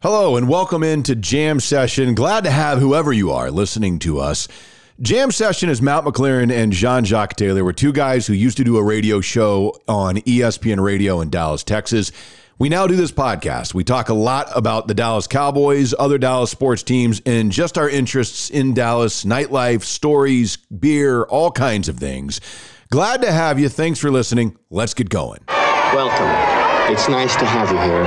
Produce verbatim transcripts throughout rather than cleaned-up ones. Hello and welcome into Jam Session. Glad to have whoever you are listening to us. Jam Session is Matt McLaren and Jean-Jacques Taylor. We're two guys who used to do a radio show on E S P N Radio in Dallas, Texas. We now do this podcast. We talk a lot about the Dallas Cowboys, other Dallas sports teams, and just our interests in Dallas, nightlife, stories, beer, all kinds of things. Glad to have you. Thanks for listening. Let's get going. Welcome. It's nice to have you here.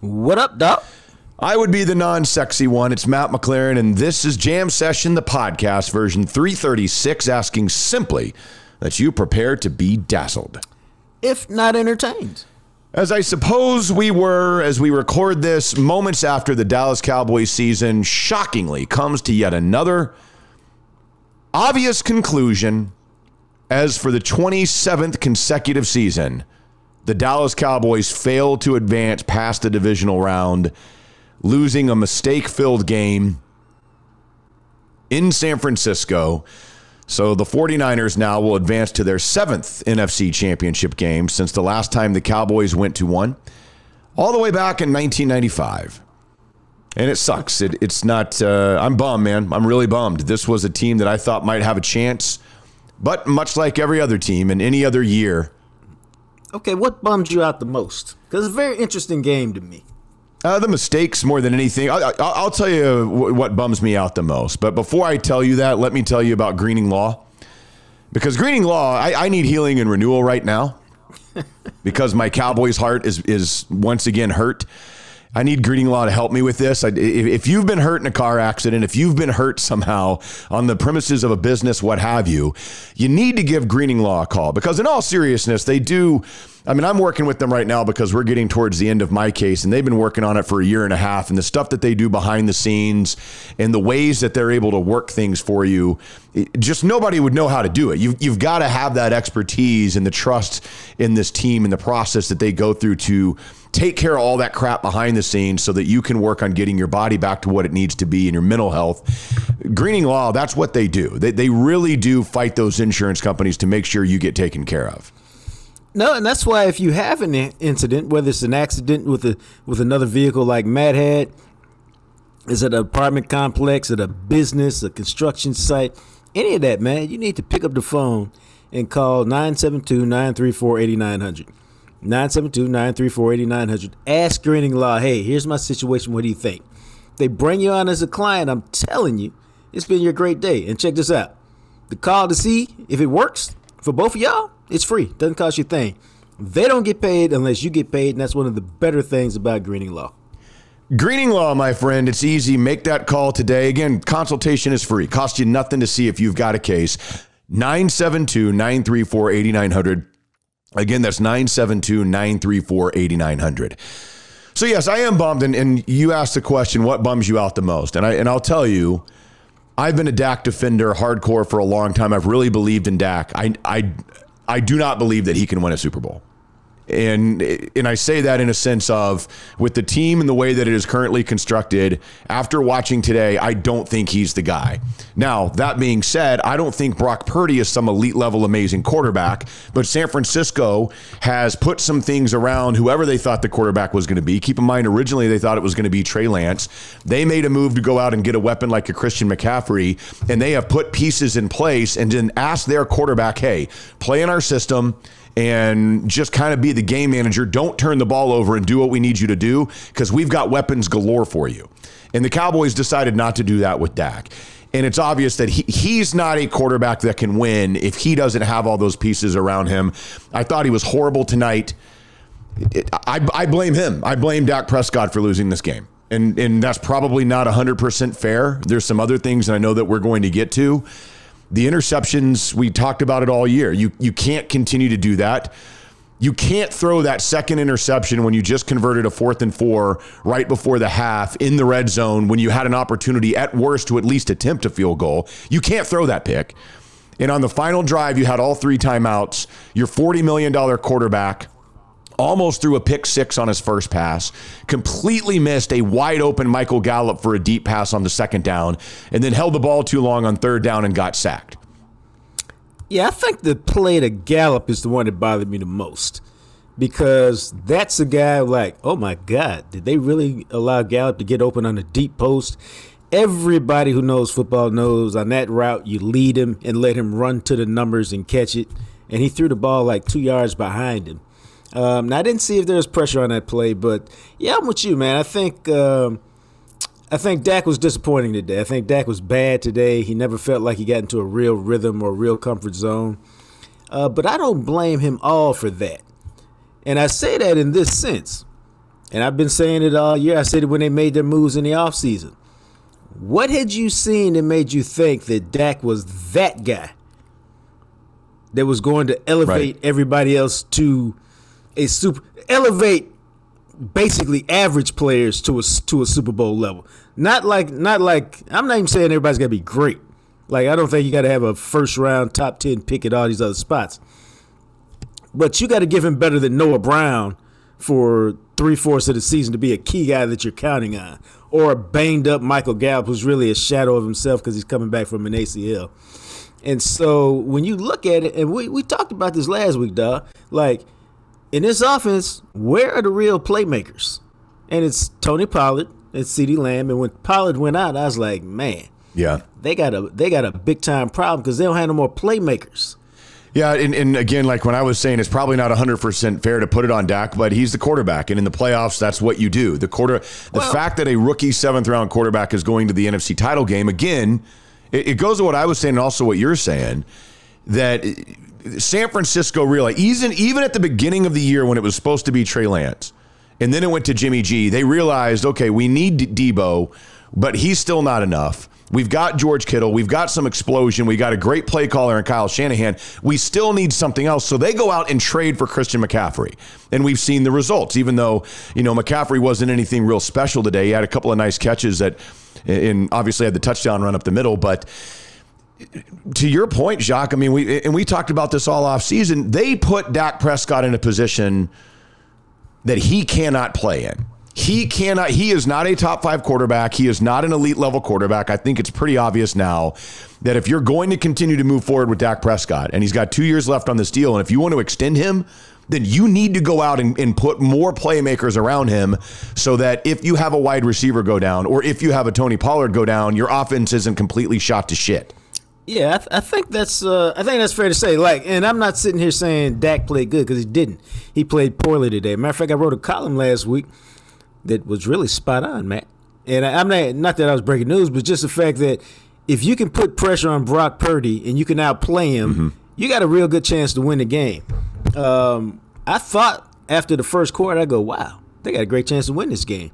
What up, Doc? I would be the non-sexy one. It's Matt McLaren, and this is Jam Session, the podcast version three thirty-six, asking simply that you prepare to be dazzled. If not entertained. As I suppose we were, as we record this, moments after the Dallas Cowboys season shockingly comes to yet another obvious conclusion, as for the twenty-seventh consecutive season, the Dallas Cowboys failed to advance past the divisional round, losing a mistake-filled game in San Francisco. So the forty-niners now will advance to their seventh N F C championship game since the last time the Cowboys went to one, all the way back in nineteen ninety-five. And it sucks. It, it's not... Uh, I'm bummed, man. I'm really bummed. This was a team that I thought might have a chance, but much like every other team in any other year... Okay, what bummed you out the most? Because it's a very interesting game to me. Uh, the mistakes more than anything. I, I, I'll tell you what bums me out the most. But before I tell you that, let me tell you about Greening Law. Because Greening Law, I, I need healing and renewal right now. Because my Cowboys heart is is once again hurt. I need Greening Law to help me with this. I, if you've been hurt in a car accident, if you've been hurt somehow on the premises of a business, what have you, you need to give Greening Law a call. Because in all seriousness, they do. I mean, I'm working with them right now because we're getting towards the end of my case, and they've been working on it for a year and a half. And the stuff that they do behind the scenes and the ways that they're able to work things for you, it, just nobody would know how to do it. You've, you've got to have that expertise and the trust in this team and the process that they go through to take care of all that crap behind the scenes so that you can work on getting your body back to what it needs to be and your mental health. Greening Law, that's what they do. They, they really do fight those insurance companies to make sure you get taken care of. No, and that's why if you have an incident, whether it's an accident with a with another vehicle like Matt had, is at an apartment complex, at a business, a construction site, any of that, man, you need to pick up the phone and call nine seven two, nine three four, eight nine zero zero. nine seven two, nine three four, eight nine zero zero. Ask Greening Law, hey, here's my situation. What do you think? They bring you on as a client. I'm telling you, it's been your great day. And check this out. The call to see if it works for both of y'all. It's free. Doesn't cost you a thing. They don't get paid unless you get paid, and that's one of the better things about Greening Law. Greening Law, my friend. It's easy. Make that call today. Again, consultation is free. Costs you nothing to see if you've got a case. nine seven two, nine three four, eight nine zero zero. Again, that's nine seven two, nine three four, eight nine zero zero. So, yes, I am bummed, and, and you asked the question, what bums you out the most? And, I, and I'll tell you, I've been a Dak defender hardcore for a long time. I've really believed in Dak. I... I I do not believe that he can win a Super Bowl. And and I say that in a sense of, with the team and the way that it is currently constructed, after watching today, I don't think he's the guy. Now, that being said, I don't think Brock Purdy is some elite level amazing quarterback, but San Francisco has put some things around whoever they thought the quarterback was going to be. Keep in mind, originally they thought it was going to be Trey Lance. They made a move to go out and get a weapon like a Christian McCaffrey, and they have put pieces in place and then asked their quarterback, hey, play in our system, and just kind of be the game manager. Don't turn the ball over and do what we need you to do because we've got weapons galore for you. And the Cowboys decided not to do that with Dak. And it's obvious that he, he's not a quarterback that can win if he doesn't have all those pieces around him. I thought he was horrible tonight. It, I, I blame him. I blame Dak Prescott for losing this game. And, and that's probably not one hundred percent fair. There's some other things I know that we're going to get to. The interceptions, we talked about it all year. You you can't continue to do that. You can't throw that second interception when you just converted a fourth and four right before the half in the red zone when you had an opportunity at worst to at least attempt a field goal. You can't throw that pick. And on the final drive, you had all three timeouts. Your forty million dollars quarterback almost threw a pick six on his first pass, completely missed a wide open Michael Gallup for a deep pass on the second down, and then held the ball too long on third down and got sacked. Yeah, I think the play to Gallup is the one that bothered me the most, because that's a guy like, oh my God, did they really allow Gallup to get open on the deep post? Everybody who knows football knows on that route, you lead him and let him run to the numbers and catch it. And he threw the ball like two yards behind him. Um, now, I didn't see if there was pressure on that play, but yeah, I'm with you, man. I think um, I think Dak was disappointing today. I think Dak was bad today. He never felt like he got into a real rhythm or a real comfort zone. Uh, but I don't blame him all for that. And I say that in this sense, and I've been saying it all year. I said it when they made their moves in the offseason. What had you seen that made you think that Dak was that guy that was going to elevate right. everybody else to a super elevate basically average players to a to a Super Bowl level? Not like not like I'm not even saying everybody's gonna be great. Like I don't think you got to have a first round top ten pick at all these other spots. But you got to give him better than Noah Brown for three fourths of the season to be a key guy that you're counting on, or a banged up Michael Gallup who's really a shadow of himself because he's coming back from an A C L. And so when you look at it, and we we talked about this last week, dog, like. In this offense, where are the real playmakers? And it's Tony Pollard and CeeDee Lamb. And when Pollard went out, I was like, man, yeah, they got a they got a big time problem because they don't have no more playmakers. Yeah, and, and again, like when I was saying, it's probably not one hundred percent fair to put it on Dak, but he's the quarterback, and in the playoffs, that's what you do. The quarter, the well, fact that a rookie seventh round quarterback is going to the N F C title game again, it, it goes to what I was saying, and also what you're saying, that. It, San Francisco realized, even, even at the beginning of the year when it was supposed to be Trey Lance, and then it went to Jimmy G, they realized, okay, we need Debo, but he's still not enough. We've got George Kittle. We've got some explosion. We got a great play caller in Kyle Shanahan. We still need something else. So they go out and trade for Christian McCaffrey. And we've seen the results, even though, you know, McCaffrey wasn't anything real special today. He had a couple of nice catches that, and obviously had the touchdown run up the middle, but to your point, Jacques, I mean, we and we talked about this all offseason. They put Dak Prescott in a position that he cannot play in. He cannot. He is not a top five quarterback. He is not an elite level quarterback. I think it's pretty obvious now that if you're going to continue to move forward with Dak Prescott, and he's got two years left on this deal, and if you want to extend him, then you need to go out and, and put more playmakers around him so that if you have a wide receiver go down or if you have a Tony Pollard go down, your offense isn't completely shot to shit. Yeah, I, th- I think that's uh, I think that's fair to say. Like, and I'm not sitting here saying Dak played good because he didn't. He played poorly today. Matter of fact, I wrote a column last week that was really spot on, Matt. And I, I'm not not that I was breaking news, but just the fact that if you can put pressure on Brock Purdy and you can outplay him, mm-hmm. you got a real good chance to win the game. Um, I thought after the first quarter, I go, wow, they got a great chance to win this game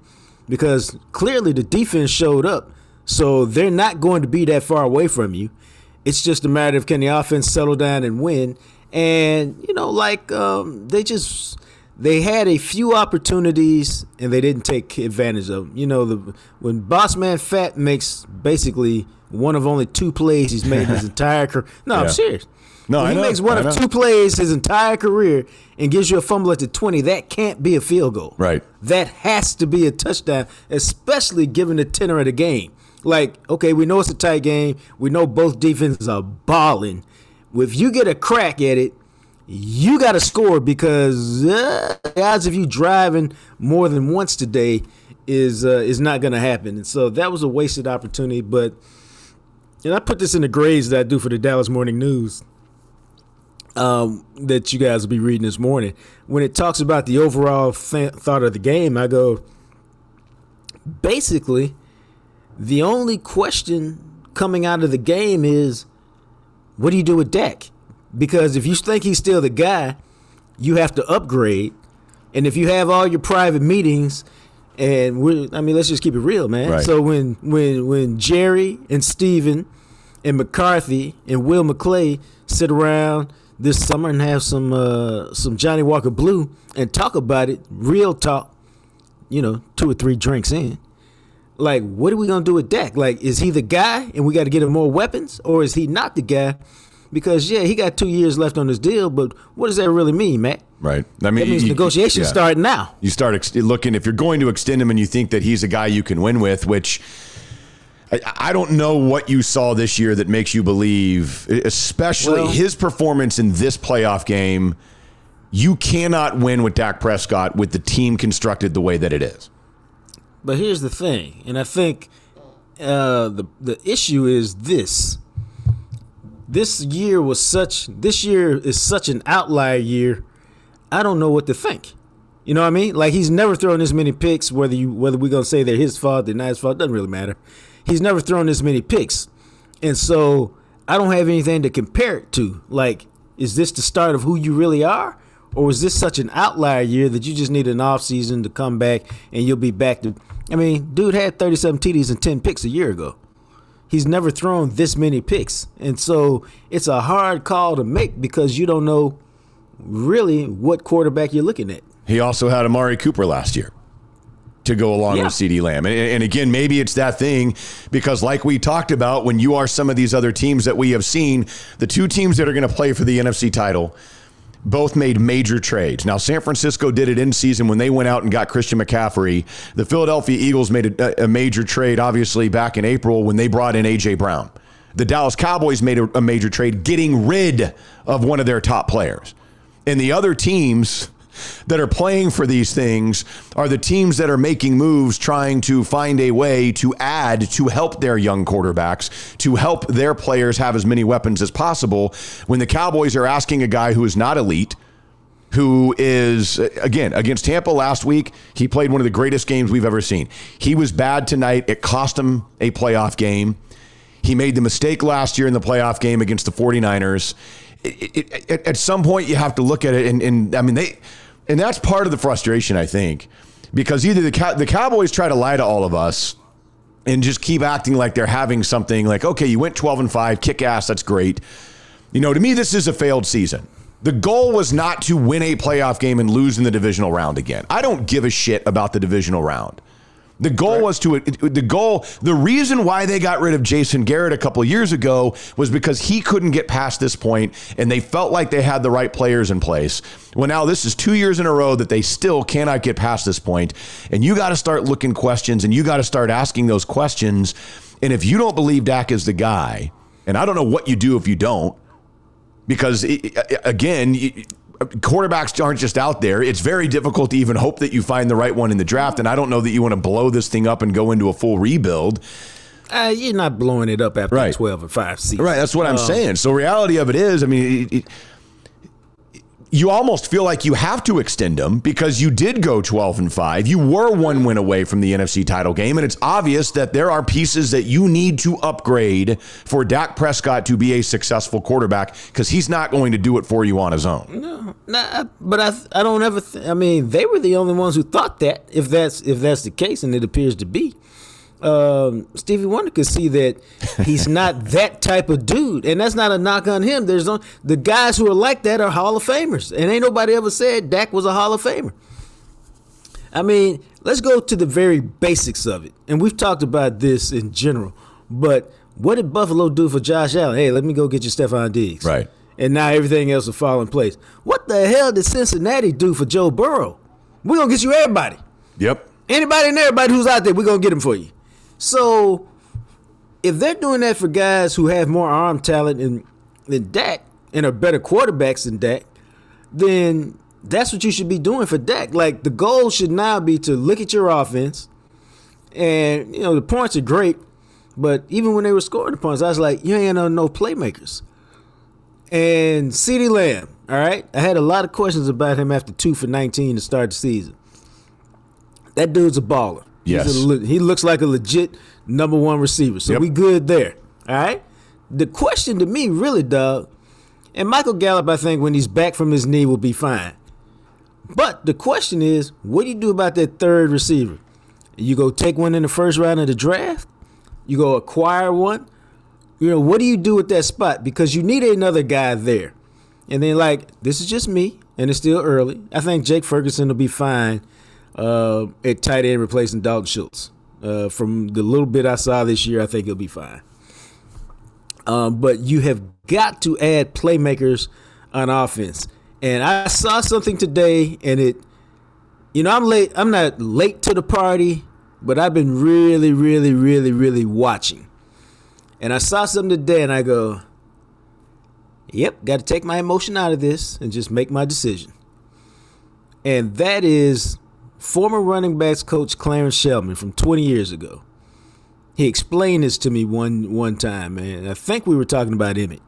because clearly the defense showed up, so they're not going to be that far away from you. It's just a matter of can the offense settle down and win. And, you know, like um, they just they had a few opportunities and they didn't take advantage of them. You know, the, when Boss Man Fat makes basically one of only two plays he's made his entire career. No, yeah. I'm serious. No, when I he know, makes one I of know. two plays his entire career and gives you a fumble at the twenty. That can't be a field goal. Right. That has to be a touchdown, especially given the tenor of the game. Like, okay, we know it's a tight game. We know both defenses are balling. If you get a crack at it, you got to score because uh, the odds of you driving more than once today is uh, is not going to happen. And so that was a wasted opportunity. But and I put this in the grades that I do for the Dallas Morning News um, that you guys will be reading this morning. When it talks about the overall th- thought of the game, I go, basically, the only question coming out of the game is, what do you do with Dak? Because if you think he's still the guy, you have to upgrade. And if you have all your private meetings, and we're, I mean, let's just keep it real, man. Right. So when when when Jerry and Steven and McCarthy and Will McClay sit around this summer and have some uh, some Johnny Walker Blue and talk about it, real talk, you know, two or three drinks in, like, what are we going to do with Dak? Like, is he the guy and we got to get him more weapons, or is he not the guy? Because, yeah, he got two years left on his deal, but what does that really mean, Matt? Right. I mean, that means you, negotiations yeah. start now. You start ex- looking, if you're going to extend him and you think that he's a guy you can win with, which I, I don't know what you saw this year that makes you believe, especially well, his performance in this playoff game, you cannot win with Dak Prescott with the team constructed the way that it is. But here's the thing, and I think uh, the the issue is this. This year was such, this year is such an outlier year. I don't know what to think. You know what I mean? Like, he's never thrown this many picks, whether you whether we're going to say they're his fault, they're not his fault, doesn't really matter. He's never thrown this many picks. And so I don't have anything to compare it to. Like, is this the start of who you really are? Or was this such an outlier year that you just need an offseason to come back and you'll be back to, I mean, dude had thirty-seven T Ds and ten picks a year ago. He's never thrown this many picks. And so it's a hard call to make because you don't know really what quarterback you're looking at. He also had Amari Cooper last year to go along yeah. with CeeDee Lamb. And, and again, maybe it's that thing because, like we talked about, when you are some of these other teams that we have seen, the two teams that are going to play for the N F C title both made major trades. Now, San Francisco did it in season when they went out and got Christian McCaffrey. The Philadelphia Eagles made a, a major trade, obviously, back in April when they brought in A J. Brown. The Dallas Cowboys made a, a major trade getting rid of one of their top players. And the other teams that are playing for these things are the teams that are making moves, trying to find a way to add, to help their young quarterbacks, to help their players have as many weapons as possible. When the Cowboys are asking a guy who is not elite, who is, again, against Tampa last week, he played one of the greatest games we've ever seen. He was bad tonight. It cost him a playoff game. He made the mistake last year in the playoff game against the forty-niners. It, it, it, at some point, you have to look at it, and, and I mean, they... And that's part of the frustration, I think, because either the Cow- the Cowboys try to lie to all of us and just keep acting like they're having something like, okay, you went twelve and five, kick ass, that's great. You know, to me, this is a failed season. The goal was not to win a playoff game and lose in the divisional round again. I don't give a shit about the divisional round. The goal right. was to, the goal, the reason why they got rid of Jason Garrett a couple of years ago was because he couldn't get past this point and they felt like they had the right players in place. Well, now this is two years in a row that they still cannot get past this point. And you got to start looking questions and you got to start asking those questions. And if you don't believe Dak is the guy, and I don't know what you do if you don't, because it, again, it, quarterbacks aren't just out there. It's very difficult to even hope that you find the right one in the draft. And I don't know that you want to blow this thing up and go into a full rebuild. Uh, you're not blowing it up after right. twelve and five season. Right. That's what um, I'm saying. So reality of it is, I mean, it, it, you almost feel like you have to extend them because you did go twelve and five. You were one win away from the N F C title game. And it's obvious that there are pieces that you need to upgrade for Dak Prescott to be a successful quarterback because he's not going to do it for you on his own. No, nah, but I I don't ever, th- I mean, they were the only ones who thought that, if that's if that's the case, and it appears to be. Um, Stevie Wonder could see that he's not that type of dude, and that's not a knock on him. There's no, the guys who are like that are Hall of Famers, and ain't nobody ever said Dak was a Hall of Famer. I mean, let's go to the very basics of it, and we've talked about this in general, but what did Buffalo do for Josh Allen? Hey, let me go get you Stephon Diggs. Right. And now everything else will fall in place. What the hell did Cincinnati do for Joe Burrow? We're going to get you everybody. Yep. Anybody and everybody who's out there, we're going to get them for you. So, if they're doing that for guys who have more arm talent than, than Dak and are better quarterbacks than Dak, then that's what you should be doing for Dak. Like, the goal should now be to look at your offense, and, you know, the points are great, but even when they were scoring the points, I was like, you ain't no, no playmakers. And CeeDee Lamb, all right? I had a lot of questions about him after two for nineteen to start the season. That dude's a baller. Yes. A, he looks like a legit number one receiver. So yep. we good there. All right. The question to me, really, Doug, and Michael Gallup, I think, when he's back from his knee, will be fine. But the question is, what do you do about that third receiver? You go take one in the first round of the draft? You go acquire one? You know, what do you do with that spot? Because you need another guy there. And then, like, this is just me, and it's still early. I think Jake Ferguson will be fine uh, at tight end replacing Dalton Schultz. Uh, from the little bit I saw this year, I think he'll be fine. Um, but you have got to add playmakers on offense. And I saw something today, and it, you know, I'm late. I'm not late to the party, but I've been really, really, really, really watching. And I saw something today, and I go, yep, got to take my emotion out of this and just make my decision. And that is former running backs coach Clarence Shellman from twenty years ago. He explained this to me one one time, man. I think we were talking about Emmett.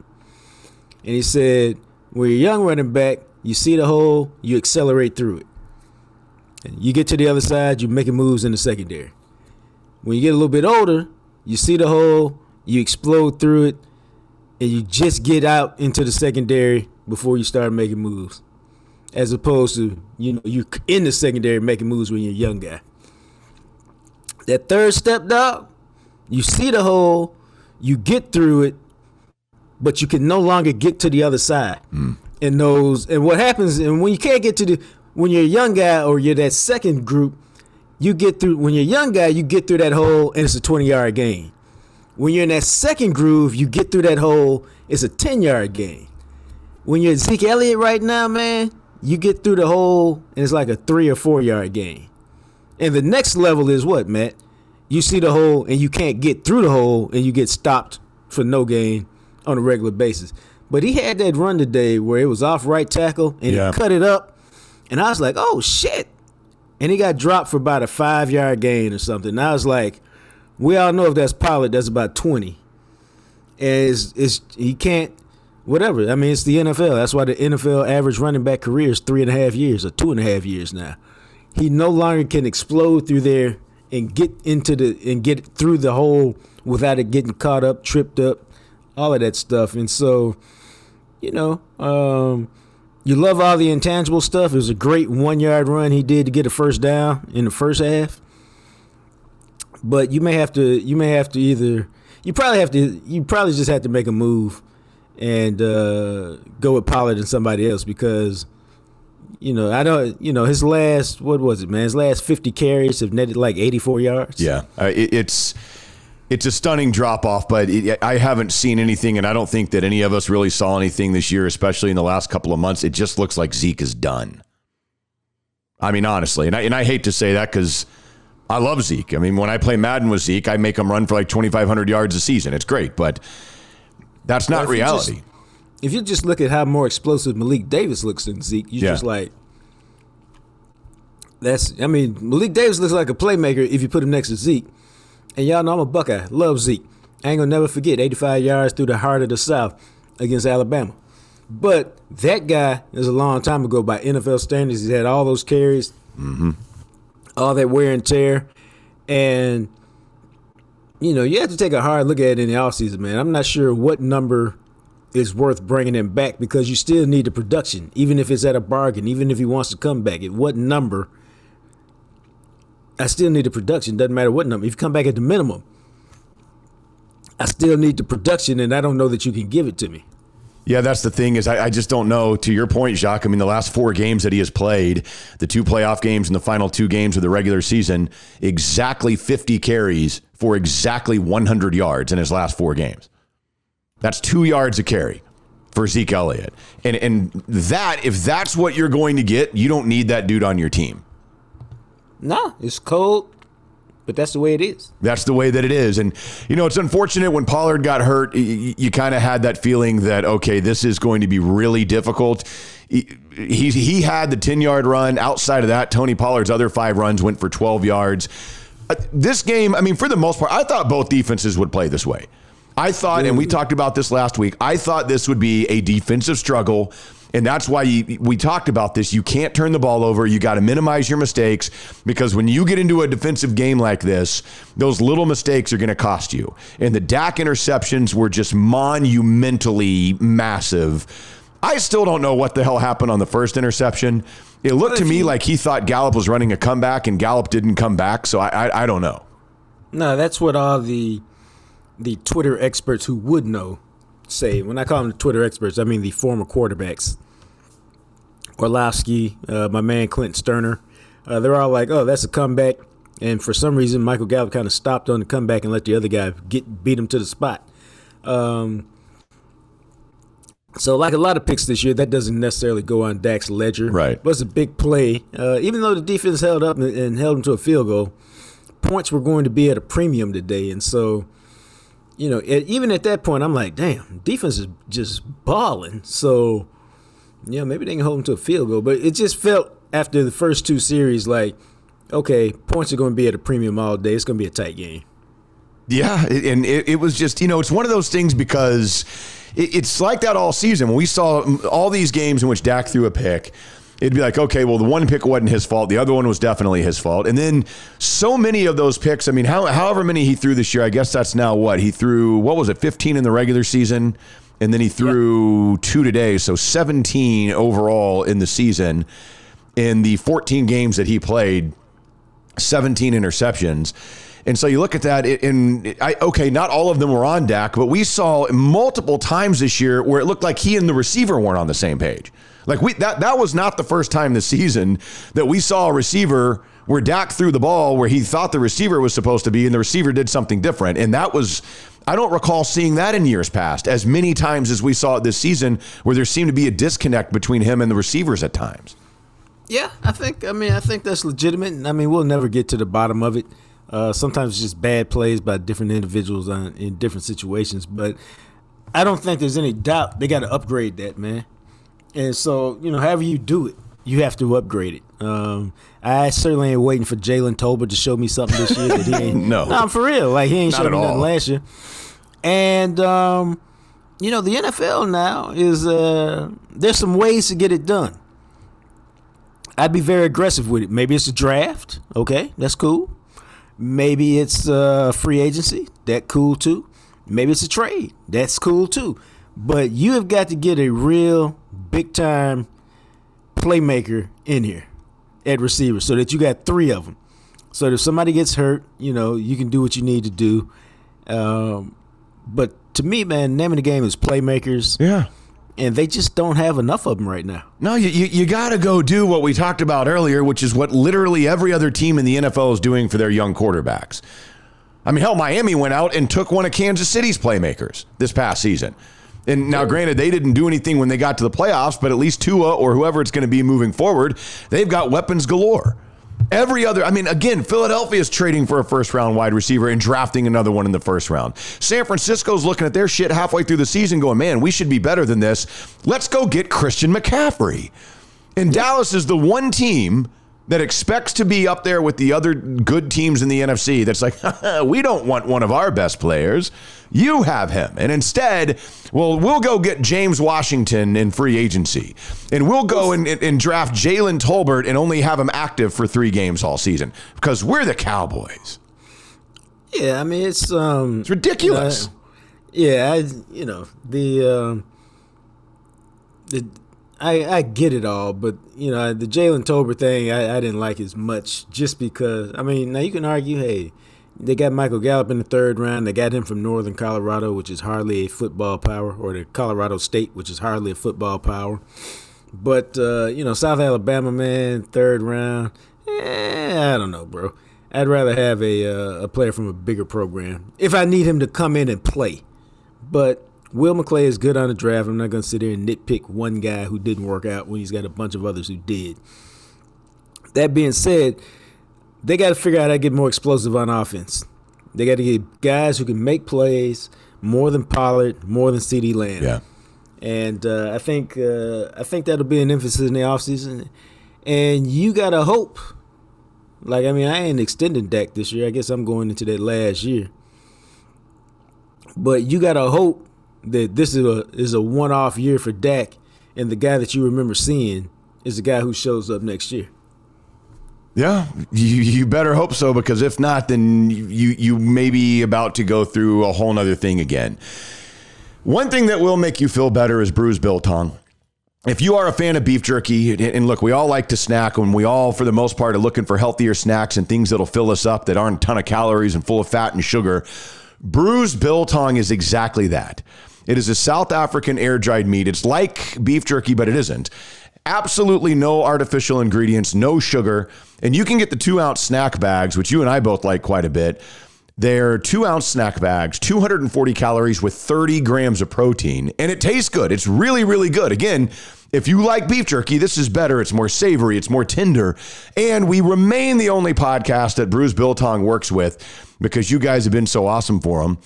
And he said, when you're a young running back, you see the hole, you accelerate through it. And you get to the other side, you're making moves in the secondary. When you get a little bit older, you see the hole, you explode through it, and you just get out into the secondary before you start making moves. As opposed to, you know, you're in the secondary making moves when you're a young guy. That third step, dog, you see the hole, you get through it, but you can no longer get to the other side. Mm. And those, and what happens, and when you can't get to the, when you're a young guy or you're that second group, you get through, when you're a young guy, you get through that hole and it's a twenty-yard gain. When you're in that second groove, you get through that hole, it's a ten-yard gain. When you're Zeke Elliott right now, man, you get through the hole and it's like a three or four-yard gain. And the next level is what, Matt? You see the hole and you can't get through the hole and you get stopped for no gain on a regular basis. But he had that run today where it was off right tackle and yeah. he cut it up. And I was like, oh, shit. And he got dropped for about a five-yard gain or something. And I was like, we all know if that's Pollard, that's about twenty. And it's, it's, he can't, whatever. I mean, it's the N F L. That's why the N F L average running back career is three and a half years or two and a half years now. He no longer can explode through there and get into the and get through the hole without it getting caught up, tripped up, all of that stuff. And so, you know, um, you love all the intangible stuff. It was a great one-yard run he did to get a first down in the first half. But you may have to, you may have to either, you probably have to, you probably just have to make a move and uh, go with Pollard and somebody else because, you know, I don't, you know, his last, what was it, man? His last fifty carries have netted like eighty-four yards. Yeah, uh, it, it's. It's a stunning drop-off, but it, I haven't seen anything, and I don't think that any of us really saw anything this year, especially in the last couple of months. It just looks like Zeke is done. I mean, honestly, and I, and I hate to say that because I love Zeke. I mean, when I play Madden with Zeke, I make him run for like twenty-five hundred yards a season. It's great, but that's not well, if reality. You just, if you just look at how more explosive Malik Davis looks than Zeke, you're yeah. just like, that's. I mean, Malik Davis looks like a playmaker if you put him next to Zeke. And y'all know I'm a Buckeye. Love Zeke. I ain't going to never forget eighty-five yards through the heart of the South against Alabama. But that guy is a long time ago by N F L standards. He's had all those carries, mm-hmm. all that wear and tear. And, you know, you have to take a hard look at it in the offseason, man. I'm not sure what number is worth bringing him back because you still need the production, even if it's at a bargain, even if he wants to come back. At what number? I still need the production. Doesn't matter what number. If you come back at the minimum, I still need the production, and I don't know that you can give it to me. Yeah, that's the thing is I, I just don't know. To your point, Jacques, I mean, the last four games that he has played, the two playoff games and the final two games of the regular season, exactly fifty carries for exactly one hundred yards in his last four games. That's two yards a carry for Zeke Elliott. And, and that, if that's what you're going to get, you don't need that dude on your team. No, it's cold, but that's the way it is. That's the way that it is. And, you know, it's unfortunate when Pollard got hurt, you, you kind of had that feeling that, okay, this is going to be really difficult. He, he, he had the ten-yard run. Outside of that, Tony Pollard's other five runs went for twelve yards. Uh, this game, I mean, for the most part, I thought both defenses would play this way. I thought, and we talked about this last week, I thought this would be a defensive struggle And that's why you, we talked about this. You can't turn the ball over. You got to minimize your mistakes, because when you get into a defensive game like this, those little mistakes are going to cost you. And the Dak interceptions were just monumentally massive. I still don't know what the hell happened on the first interception. It looked to me you, like he thought Gallup was running a comeback, and Gallup didn't come back. So I, I, I don't know. No, that's what all the the Twitter experts who would know say. When I call them the Twitter experts, I mean the former quarterbacks. Orlovsky, uh, my man Clint Sterner, uh, they're all like, oh, that's a comeback. And for some reason, Michael Gallup kind of stopped on the comeback and let the other guy get beat him to the spot. Um, so like a lot of picks this year, that doesn't necessarily go on Dak's ledger. Right. But it's a big play. Uh, even though the defense held up and, and held him to a field goal, points were going to be at a premium today. And so, you know, even at that point, I'm like, damn, defense is just balling. So, yeah, maybe they can hold them to a field goal. But it just felt after the first two series like, okay, points are going to be at a premium all day. It's going to be a tight game. Yeah, and it, it was just, you know, it's one of those things because it, it's like that all season. When we saw all these games in which Dak threw a pick, it'd be like, okay, well, the one pick wasn't his fault. The other one was definitely his fault. And then so many of those picks, I mean, how, however many he threw this year, I guess that's now what? He threw, what was it, fifteen in the regular season, and then he threw yep. two today, so seventeen overall in the season. In the fourteen games that he played, seventeen interceptions. And so you look at that, and I, okay, not all of them were on Dak, but we saw multiple times this year where it looked like he and the receiver weren't on the same page. Like we that that was not the first time this season that we saw a receiver where Dak threw the ball where he thought the receiver was supposed to be, and the receiver did something different. And that was, I don't recall seeing that in years past as many times as we saw it this season, where there seemed to be a disconnect between him and the receivers at times. Yeah, I think, I mean, I think that's legitimate. I mean, we'll never get to the bottom of it. Uh, sometimes it's just bad plays by different individuals on, in different situations. But I don't think there's any doubt they got to upgrade that, man. And so, you know, however you do it, you have to upgrade it. Um, I certainly ain't waiting for Jalen Tolbert to show me something this yew that he ain't. no. No, I'm for real. Like, he ain't showed me all. nothing last year. And, um, you know, the N F L now is uh, – there's some ways to get it done. I'd be very aggressive with it. Maybe it's a draft. Okay, that's cool. Maybe it's uh, free agency. That's cool, too. Maybe it's a trade. That's cool, too. But you have got to get a real big-time playmaker in here at receiver so that you got three of them. So that if somebody gets hurt, you know, you can do what you need to do. Um, but to me, man, name of the game is playmakers. Yeah. And they just don't have enough of them right now. No, you, you, you got to go do what we talked about earlier, which is what literally every other team in the N F L is doing for their young quarterbacks. I mean, hell, Miami went out and took one of Kansas City's playmakers this past season. And now, granted, they didn't do anything when they got to the playoffs, but at least Tua or whoever it's going to be moving forward, they've got weapons galore. Every other, I mean, again, Philadelphia is trading for a first-round wide receiver and drafting another one in the first round. San Francisco's looking at their shit halfway through the season going, man, we should be better than this. Let's go get Christian McCaffrey. And Dallas is the one team that expects to be up there with the other good teams in the N F C that's like, we don't want one of our best players. You have him. And instead, well, we'll go get James Washington in free agency. And we'll go and, and draft Jalen Tolbert and only have him active for three games all season because we're the Cowboys. Yeah, I mean, it's... Um, it's ridiculous. Uh, yeah, I, you know, the... Um, the I, I get it all, but, you know, the Jalen Tolbert thing, I, I didn't like as much just because, I mean, now you can argue, hey, they got Michael Gallup in the third round. They got him from Northern Colorado, which is hardly a football power, or the Colorado State, which is hardly a football power. But, uh, you know, South Alabama, man, third round, eh, I don't know, bro. I'd rather have a, uh, a player from a bigger program if I need him to come in and play. But Will McClay is good on the draft. I'm not going to sit there and nitpick one guy who didn't work out when he's got a bunch of others who did. That being said, they got to figure out how to get more explosive on offense. They got to get guys who can make plays more than Pollard, more than CeeDee Lamb. Yeah. And uh, I think uh, I think that'll be an emphasis in the offseason. And you got to hope. Like, I mean, I ain't extending Dak this year. I guess I'm going into that last year. But you got to hope that this is a is a one-off year for Dak, and the guy that you remember seeing is the guy who shows up next year. Yeah, you, you better hope so, because if not, then you, you may be about to go through a whole nother thing again. One thing that will make you feel better is Brews Biltong. If you are a fan of beef jerky, and look, we all like to snack, and we all, for the most part, are looking for healthier snacks and things that'll fill us up that aren't a ton of calories and full of fat and sugar. Brews Biltong is exactly that. It is a South African air-dried meat. It's like beef jerky, but it isn't. Absolutely no artificial ingredients, no sugar, and you can get the two-ounce snack bags, which you and I both like quite a bit. They're two-ounce snack bags, two hundred forty calories with thirty grams of protein, and it tastes good. It's really, really good. Again, if you like beef jerky, this is better. It's more savory. It's more tender. And we remain the only podcast that Brews Biltong works with because you guys have been so awesome for them.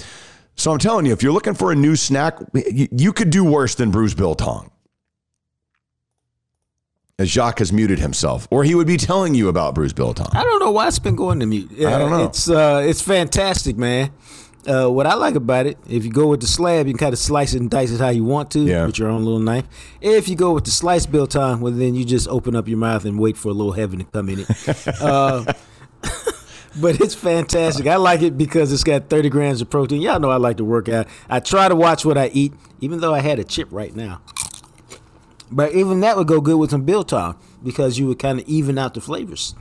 So I'm telling you, if you're looking for a new snack, you could do worse than Brews Biltong. As Jacques has muted himself, or he would be telling you about Brews Biltong. I don't know why it's been going to mute. I don't know. It's uh, it's fantastic, man. Uh, what I like about it, if you go with the slab, you can kind of slice it and dice it how you want to yeah. with your own little knife. If you go with the sliced Biltong, well, then you just open up your mouth and wait for a little heaven to come in it. uh, but it's fantastic. I like it because it's got thirty grams of protein. Y'all know I like to work out. I try to watch what I eat, even though I had a chip right now. But even that would go good with some Biltong because you would kind of even out the flavors.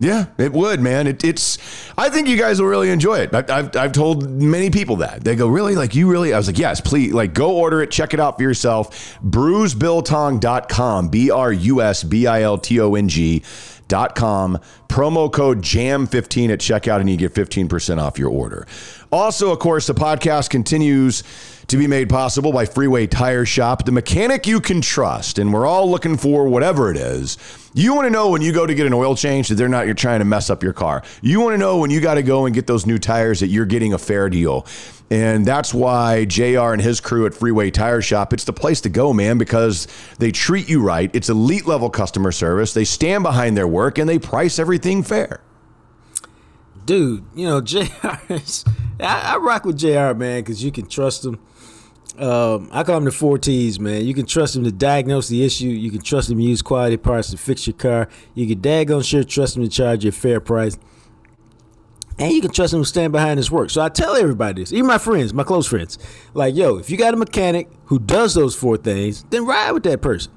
Yeah, it would, man. It, it's. I think you guys will really enjoy it. I, I've I've told many people that. They go, really? Like, you really? I was like, yes, please. Like, go order it. Check it out for yourself. brews biltong dot com. B R U S B I L T O N G dot com. Promo code jam fifteen at checkout, and you get fifteen percent off your order. Also, of course, the podcast continues to be made possible by Freeway Tire Shop, the mechanic you can trust, and we're all looking for whatever it is. You want to know when you go to get an oil change that they're not you're trying to mess up your car. You want to know when you got to go and get those new tires that you're getting a fair deal. And that's why J R and his crew at Freeway Tire Shop, it's the place to go, man, because they treat you right. It's elite level customer service. They stand behind their work, and they price everything fair. Dude, you know, J R is, I, I rock with J R, man, because you can trust him. Um, I call them the four T's, man. You can trust them to diagnose the issue. You can trust them to use quality parts to fix your car. You can daggone sure trust them to charge you a fair price. And you can trust them to stand behind his work. So I tell everybody this, even my friends, my close friends. Like, yo, if you got a mechanic who does those four things, then ride with that person.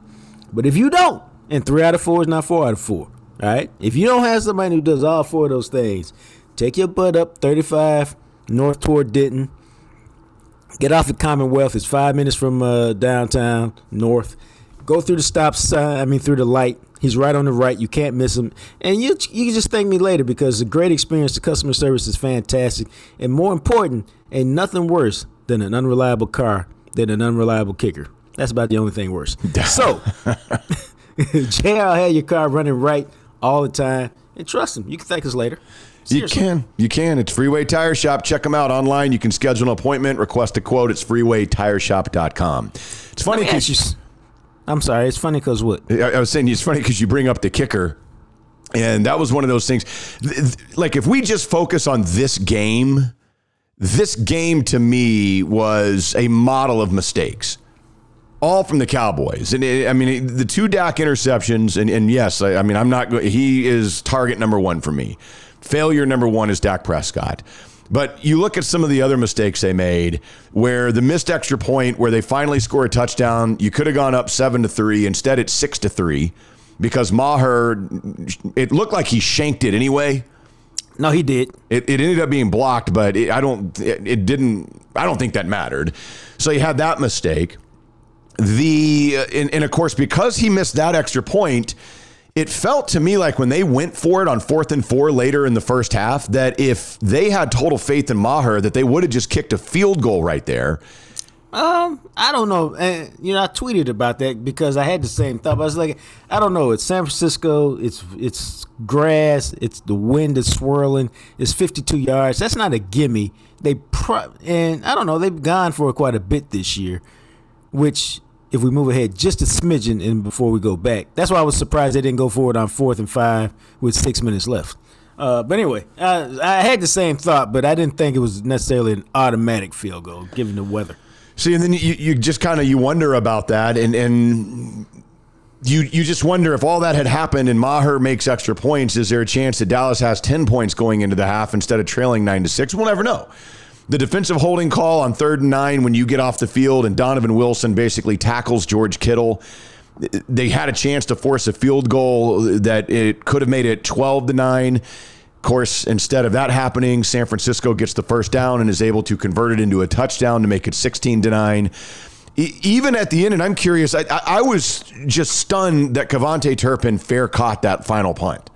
But if you don't, and three out of four is not four out of four, all right? If you don't have somebody who does all four of those things, take your butt up thirty-five north toward Denton. Get off at Commonwealth. It's five minutes from uh, downtown north. Go through the stop sign. I mean, through the light. He's right on the right. You can't miss him. And you you can just thank me later because it's a great experience. The customer service is fantastic. And more important, ain't nothing worse than an unreliable car than an unreliable kicker. That's about the only thing worse. So, J R had your car running right all the time. And trust him. You can thank us later. Seriously. You can. You can. It's Freeway Tire Shop. Check them out online. You can schedule an appointment, request a quote. It's freeway tire shop dot com. It's funny because you. I'm sorry. It's funny because what? I, I was saying it's funny because you bring up the kicker. And that was one of those things. Like, if we just focus on this game, this game to me was a model of mistakes. All from the Cowboys. And it, I mean, it, the two Dak interceptions. And, and yes, I, I mean, I'm not. He is target number one for me. Failure number one is Dak Prescott. But you look at some of the other mistakes they made, where the missed extra point, where they finally score a touchdown. You could have gone up seven to three. Instead, it's six to three because Maher, it looked like he shanked it anyway. No, he did. It, it ended up being blocked, but it, I don't. It, it didn't. I don't think that mattered. So you had that mistake. The and, and of course, because he missed that extra point. It felt to me like when they went for it on fourth and four later in the first half, that if they had total faith in Maher, that they would have just kicked a field goal right there. Um, I don't know. And, you know, I tweeted about that because I had the same thought. But I was like, I don't know. It's San Francisco. It's it's grass. It's the wind is swirling. It's fifty-two yards. That's not a gimme. They pro- and I don't know. They've gone for it quite a bit this year, which. If we move ahead just a smidgen and before we go back. That's why I was surprised they didn't go forward on fourth and five with six minutes left. Uh, but anyway, I, I had the same thought, but I didn't think it was necessarily an automatic field goal given the weather. See, and then you, you just kind of, you wonder about that, and and you you just wonder if all that had happened and Maher makes extra points, is there a chance that Dallas has ten points going into the half instead of trailing nine to six? We'll never know. The defensive holding call on third and nine when you get off the field and Donovan Wilson basically tackles George Kittle. They had a chance to force a field goal that it could have made it twelve to nine. Of course, instead of that happening, San Francisco gets the first down and is able to convert it into a touchdown to make it sixteen to nine. Even at the end, and I'm curious, I, I was just stunned that Kevontae Turpin fair caught that final punt.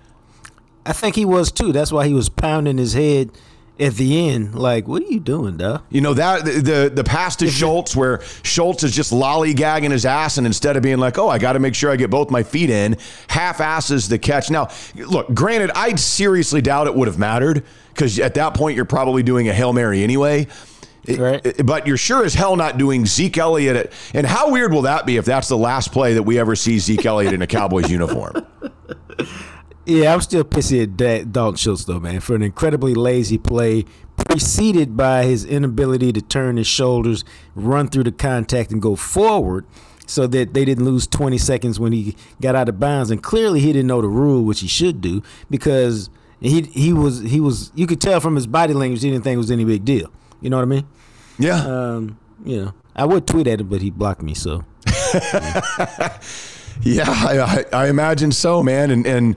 I think he was too. That's why he was pounding his head at the end, like, what are you doing, duh? You know, that the the pass to Schultz where Schultz is just lollygagging his ass, and instead of being like, oh, I got to make sure I get both my feet in, half-asses the catch. Now, look, granted, I seriously doubt it would have mattered because at that point you're probably doing a Hail Mary anyway. Right. It, but you're sure as hell not doing Zeke Elliott. At, and how weird will that be if that's the last play that we ever see Zeke Elliott in a Cowboys uniform? Yeah, I'm still pissy at that Dalton Schultz, though, man, for an incredibly lazy play preceded by his inability to turn his shoulders, run through the contact, and go forward so that they didn't lose twenty seconds when he got out of bounds. And clearly he didn't know the rule, which he should do, because he he was, he was you could tell from his body language he didn't think it was any big deal. You know what I mean? Yeah. Um, you know, I would tweet at him, but he blocked me, so. Yeah, yeah I, I imagine so, man. And and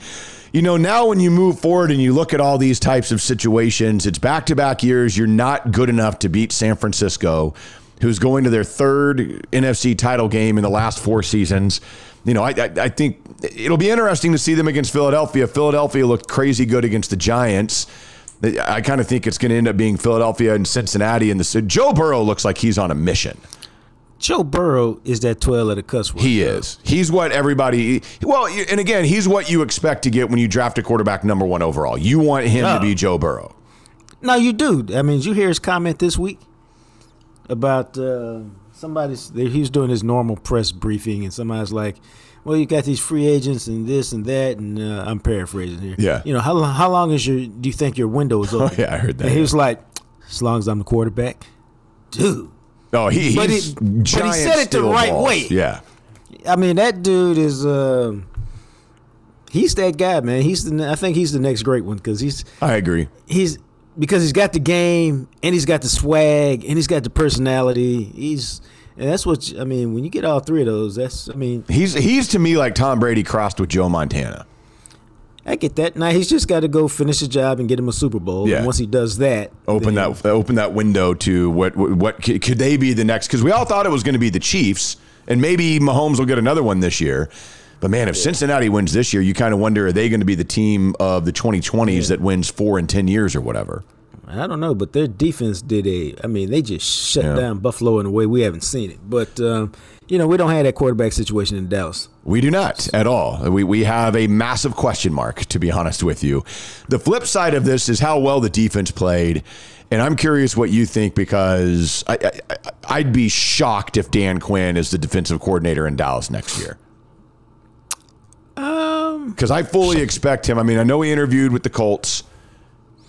you know, now when you move forward and you look at all these types of situations, it's back-to-back years. You're not good enough to beat San Francisco, who's going to their third N F C title game in the last four seasons. You know, I, I, I think it'll be interesting to see them against Philadelphia. Philadelphia looked crazy good against the Giants. I kind of think it's going to end up being Philadelphia and Cincinnati. And the Joe Burrow looks like he's on a mission. Joe Burrow is that twelve letter cuss word. He is. He's what everybody, well, and again, he's what you expect to get when you draft a quarterback number one overall. You want him no. to be Joe Burrow. No, you do. I mean, did you hear his comment this week about uh, somebody's, he was doing his normal press briefing and somebody's like, well, you got these free agents and this and that, and uh, I'm paraphrasing here. Yeah. You know, how long, how long is your, do you think your window is open? Oh, yeah, I heard that. And he yeah. was like, as long as I'm the quarterback. Dude. Oh, he, but he's it, giant But he said it the right balls. way. Yeah. I mean, that dude is, uh, he's that guy, man. He's the, I think he's the next great one because he's. I agree. He's, because he's got the game, and he's got the swag, and he's got the personality. He's. And that's what, I mean, when you get all three of those, that's, I mean. He's, he's to me, like Tom Brady crossed with Joe Montana. I get that. Now, he's just got to go finish his job and get him a Super Bowl. Yeah. And once he does that. Open that he, open that window to what, what, what could they be the next? Because we all thought it was going to be the Chiefs, and maybe Mahomes will get another one this year. But, man, if yeah. Cincinnati wins this year, you kind of wonder, are they going to be the team of the twenty twenties yeah. that wins four in ten years or whatever? I don't know, but their defense did a – I mean, they just shut yeah. down Buffalo in a way we haven't seen it. But, um, you know, we don't have that quarterback situation in Dallas. We do not at all. We we have a massive question mark, to be honest with you. The flip side of this is how well the defense played. And I'm curious what you think, because I, I, I'd be shocked if Dan Quinn is the defensive coordinator in Dallas next year. Um, because I fully expect him. I mean, I know he interviewed with the Colts.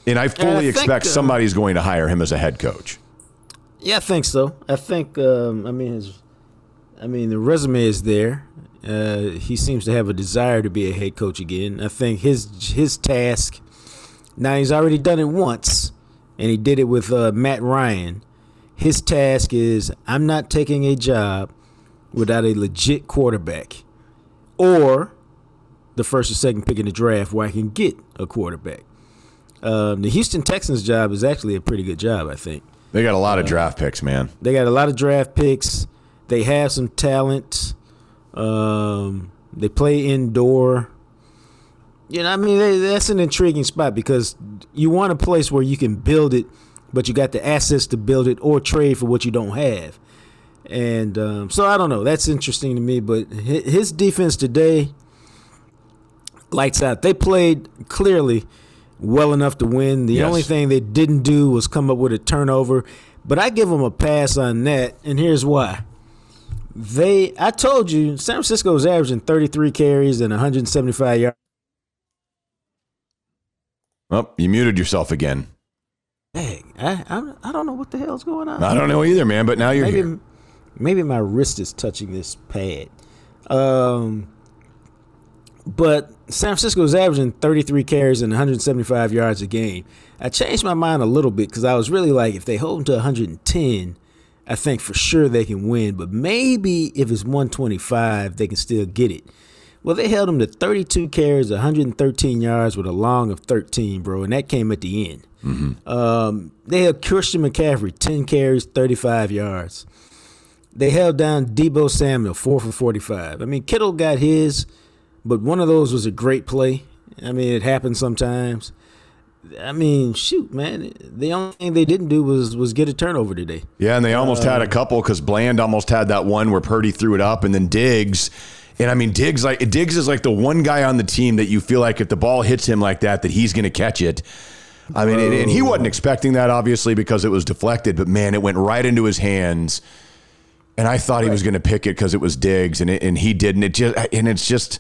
And I fully and I think, expect somebody's going to hire him as a head coach. Yeah, I think so. I think, um, I mean, his, I mean, the resume is there. Uh, he seems to have a desire to be a head coach again. I think his his task, now he's already done it once, and he did it with uh, Matt Ryan. His task is, I'm not taking a job without a legit quarterback or the first or second pick in the draft where I can get a quarterback. Um, the Houston Texans job is actually a pretty good job, I think. They got a lot of uh, draft picks, man. They got a lot of draft picks. They have some talent. Um, they play indoor. You know, I mean, they, that's an intriguing spot because you want a place where you can build it, but you got the assets to build it or trade for what you don't have. And um, so I don't know. That's interesting to me. But his defense today, lights out. They played clearly well enough to win. The yes. only thing they didn't do was come up with a turnover. But I give them a pass on that, and here's why. They, I told you, San Francisco is averaging thirty-three carries and one hundred seventy-five yards. Oh, you muted yourself again. dang, I, I I don't know what the hell's going on. I don't know either, man, but now you're maybe, here. Maybe my wrist is touching this pad. Um, but San Francisco is averaging thirty-three carries and one seventy-five yards a game. I changed my mind a little bit because I was really like, if they hold them to one ten, I think for sure they can win. But maybe if it's one twenty-five, they can still get it. Well, they held them to thirty-two carries, one thirteen yards with a long of thirteen, bro, and that came at the end. Mm-hmm. Um, they held Christian McCaffrey, ten carries, thirty-five yards. They held down Deebo Samuel, four for forty-five. I mean, Kittle got his, but one of those was a great play. I mean, it happens sometimes. I mean, shoot, man. The only thing they didn't do was was get a turnover today. Yeah, and they almost uh, had a couple because Bland almost had that one where Purdy threw it up, and then Diggs. And I mean, Diggs like Diggs is like the one guy on the team that you feel like if the ball hits him like that, that he's going to catch it. I mean, and, and he wasn't expecting that, obviously, because it was deflected. But, man, it went right into his hands. And I thought right. he was going to pick it because it was Diggs, and it, and he didn't. It just and it's just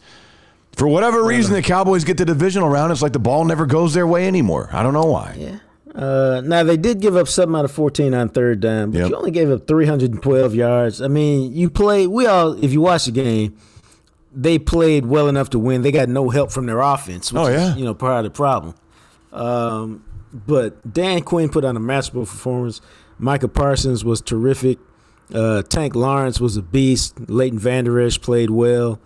for whatever reason the Cowboys get the divisional round. It's like the ball never goes their way anymore. I don't know why. Yeah. Uh, now, they did give up seven out of fourteen on third down, but yep. you only gave up three twelve yards. I mean, you play – we all – if you watch the game, they played well enough to win. They got no help from their offense, which oh, yeah. is, you know, part of the problem. Um, but Dan Quinn put on a masterful performance. Micah Parsons was terrific. Uh, Tank Lawrence was a beast. Leighton Vander Esch played well.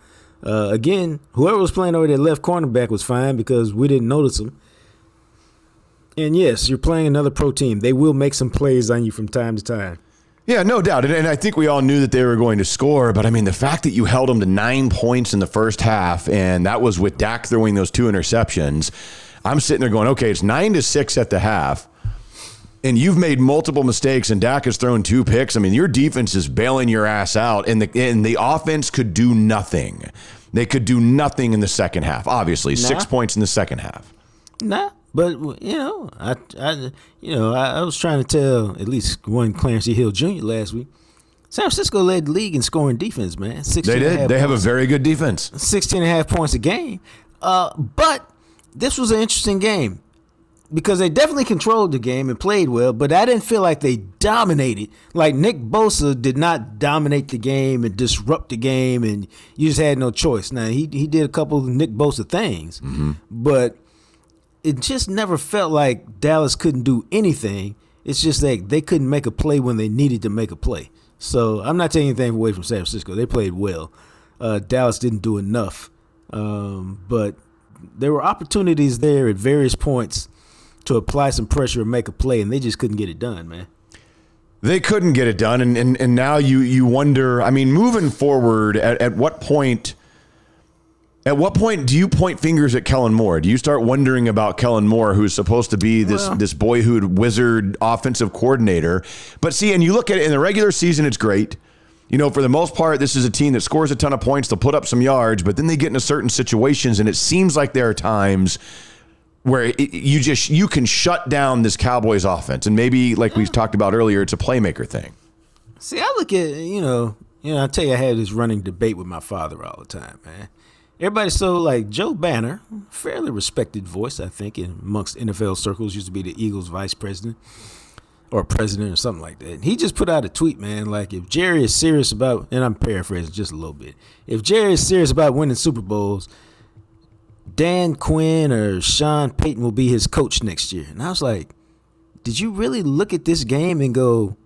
Uh, again, whoever was playing over their left cornerback was fine because we didn't notice him. And, yes, you're playing another pro team. They will make some plays on you from time to time. Yeah, no doubt. And, and I think we all knew that they were going to score. But, I mean, the fact that you held them to nine points in the first half, and that was with Dak throwing those two interceptions, I'm sitting there going, okay, it's nine to six at the half, and you've made multiple mistakes, and Dak has thrown two picks. I mean, your defense is bailing your ass out, and the and the offense could do nothing. They could do nothing in the second half, obviously. Nah. Six points in the second half. Nah. But, you know, I, I you know, I, I was trying to tell at least one Clarence E. Hill Junior last week, San Francisco led the league in scoring defense, man. They did. They have a very good defense. sixteen and a half points a game. Uh, but this was an interesting game because they definitely controlled the game and played well, but I didn't feel like they dominated. Like Nick Bosa did not dominate the game and disrupt the game, and you just had no choice. Now, he, he did a couple of Nick Bosa things, mm-hmm. but – it just never felt like Dallas couldn't do anything. It's just like they couldn't make a play when they needed to make a play. So I'm not taking anything away from San Francisco. They played well. Uh, Dallas didn't do enough. Um, but there were opportunities there at various points to apply some pressure and make a play, and they just couldn't get it done, man. They couldn't get it done, and, and, and now you, you wonder, I mean, moving forward, at, at what point – At what point do you point fingers at Kellen Moore? Do you start wondering about Kellen Moore, who's supposed to be this, well, this boyhood wizard offensive coordinator? But see, and you look at it in the regular season, it's great. You know, for the most part, this is a team that scores a ton of points. They'll put up some yards, but then they get into certain situations, and it seems like there are times where it, you just you can shut down this Cowboys offense. And maybe, like yeah. we talked about earlier, it's a playmaker thing. See, I look at, you know, you know, I tell you, I had this running debate with my father all the time, man. Everybody's so like Joe Banner, fairly respected voice, I think, in amongst N F L circles, used to be the Eagles vice president or president or something like that. And he just put out a tweet, man, like if Jerry is serious about, and I'm paraphrasing just a little bit, if Jerry is serious about winning Super Bowls, Dan Quinn or Sean Payton will be his coach next year. And I was like, did you really look at this game and go,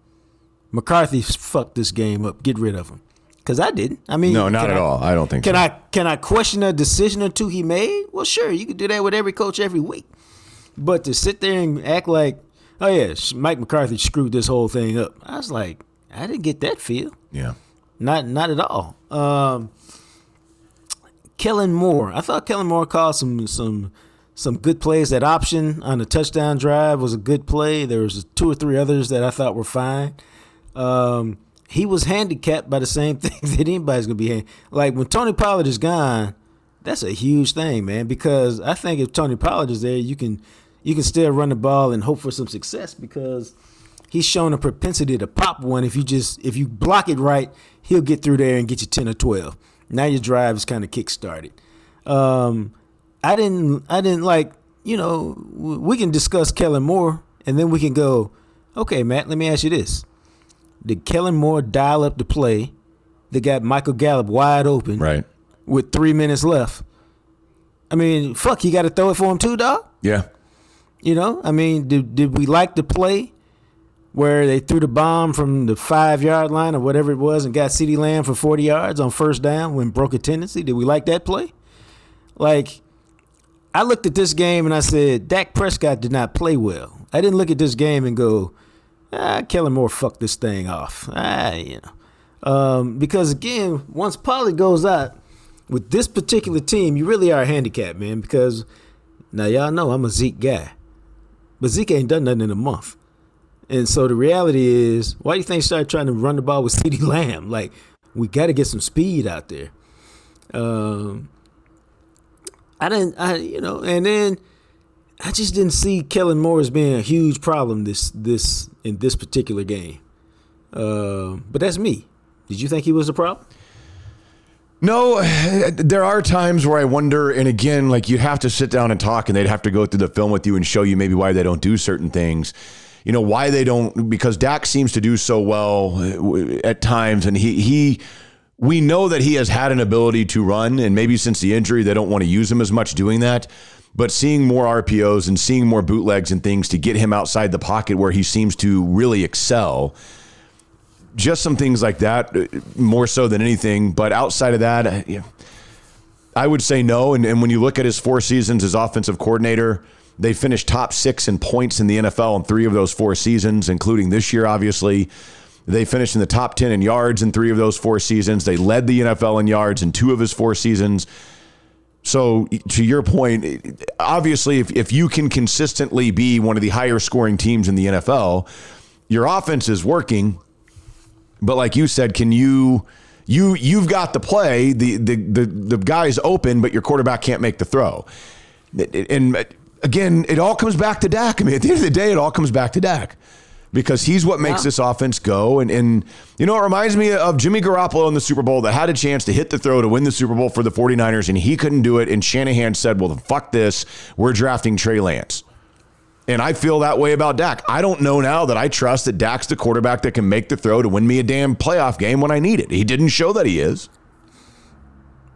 McCarthy fucked this game up, get rid of him? Because I didn't. I mean, no, not at I, all. I don't think can so. I, can I question a decision or two he made? Well, sure, you can do that with every coach every week. But to sit there and act like, oh, yeah, Mike McCarthy screwed this whole thing up. I was like, I didn't get that feel. Yeah. Not not at all. Um, Kellen Moore. I thought Kellen Moore called some, some, some good plays. That option on the touchdown drive was a good play. There was two or three others that I thought were fine. Um He was handicapped by the same thing that anybody's going to be hand- Like, when Tony Pollard is gone, that's a huge thing, man, because I think if Tony Pollard is there, you can you can still run the ball and hope for some success because he's shown a propensity to pop one. If you just if you block it right, he'll get through there and get you ten or twelve. Now your drive is kind of kick-started. Um, I didn't, I didn't like, you know, we can discuss Kellen Moore And then we can go, okay, Matt, let me ask you this. Did Kellen Moore dial up the play that got Michael Gallup wide open right. with three minutes left? I mean, fuck, you got to throw it for him too, dog? Yeah. You know, I mean, did, did we like the play where they threw the bomb from the five-yard line or whatever it was and got CeeDee Lamb for forty yards on first down when broke a tendency? Did we like that play? Like, I looked at this game and I said, Dak Prescott did not play well. I didn't look at this game and go, ah, Kellen Moore fucked this thing off. Ah, you know. Um, because, again, once Pollard goes out, with this particular team, you really are handicapped, man, because now y'all know I'm a Zeke guy. But Zeke ain't done nothing in a month. And so the reality is, why do you think start trying to run the ball with CeeDee Lamb? Like, we got to get some speed out there. Um, I didn't, I you know, and then I just didn't see Kellen Moore as being a huge problem this this in this particular game. Uh, but that's me. Did you think he was a problem? No, there are times where I wonder, and again, like you'd have to sit down and talk, and they'd have to go through the film with you and show you maybe why they don't do certain things. You know, why they don't, because Dak seems to do so well at times. And he, he, we know that he has had an ability to run, and maybe since the injury, they don't want to use him as much doing that. But seeing more R P Os and seeing more bootlegs and things to get him outside the pocket where he seems to really excel, just some things like that, more so than anything. But outside of that, I would say no. And, and when you look at his four seasons as offensive coordinator, they finished top six in points in the N F L in three of those four seasons, including this year, obviously. They finished in the top ten in yards in three of those four seasons. They led the N F L in yards in two of his four seasons. So to your point, obviously, if, if you can consistently be one of the higher scoring teams in the N F L, your offense is working. But like you said, can you, you, you've got the play, the, the, the, the guy's open, but your quarterback can't make the throw. And again, it all comes back to Dak. I mean, at the end of the day, it all comes back to Dak because he's what makes wow. this offense go. And, and, you know, it reminds me of Jimmy Garoppolo in the Super Bowl that had a chance to hit the throw to win the Super Bowl for the forty-niners, and he couldn't do it. And Shanahan said, well, fuck this. We're drafting Trey Lance. And I feel that way about Dak. I don't know now that I trust that Dak's the quarterback that can make the throw to win me a damn playoff game when I need it. He didn't show that he is.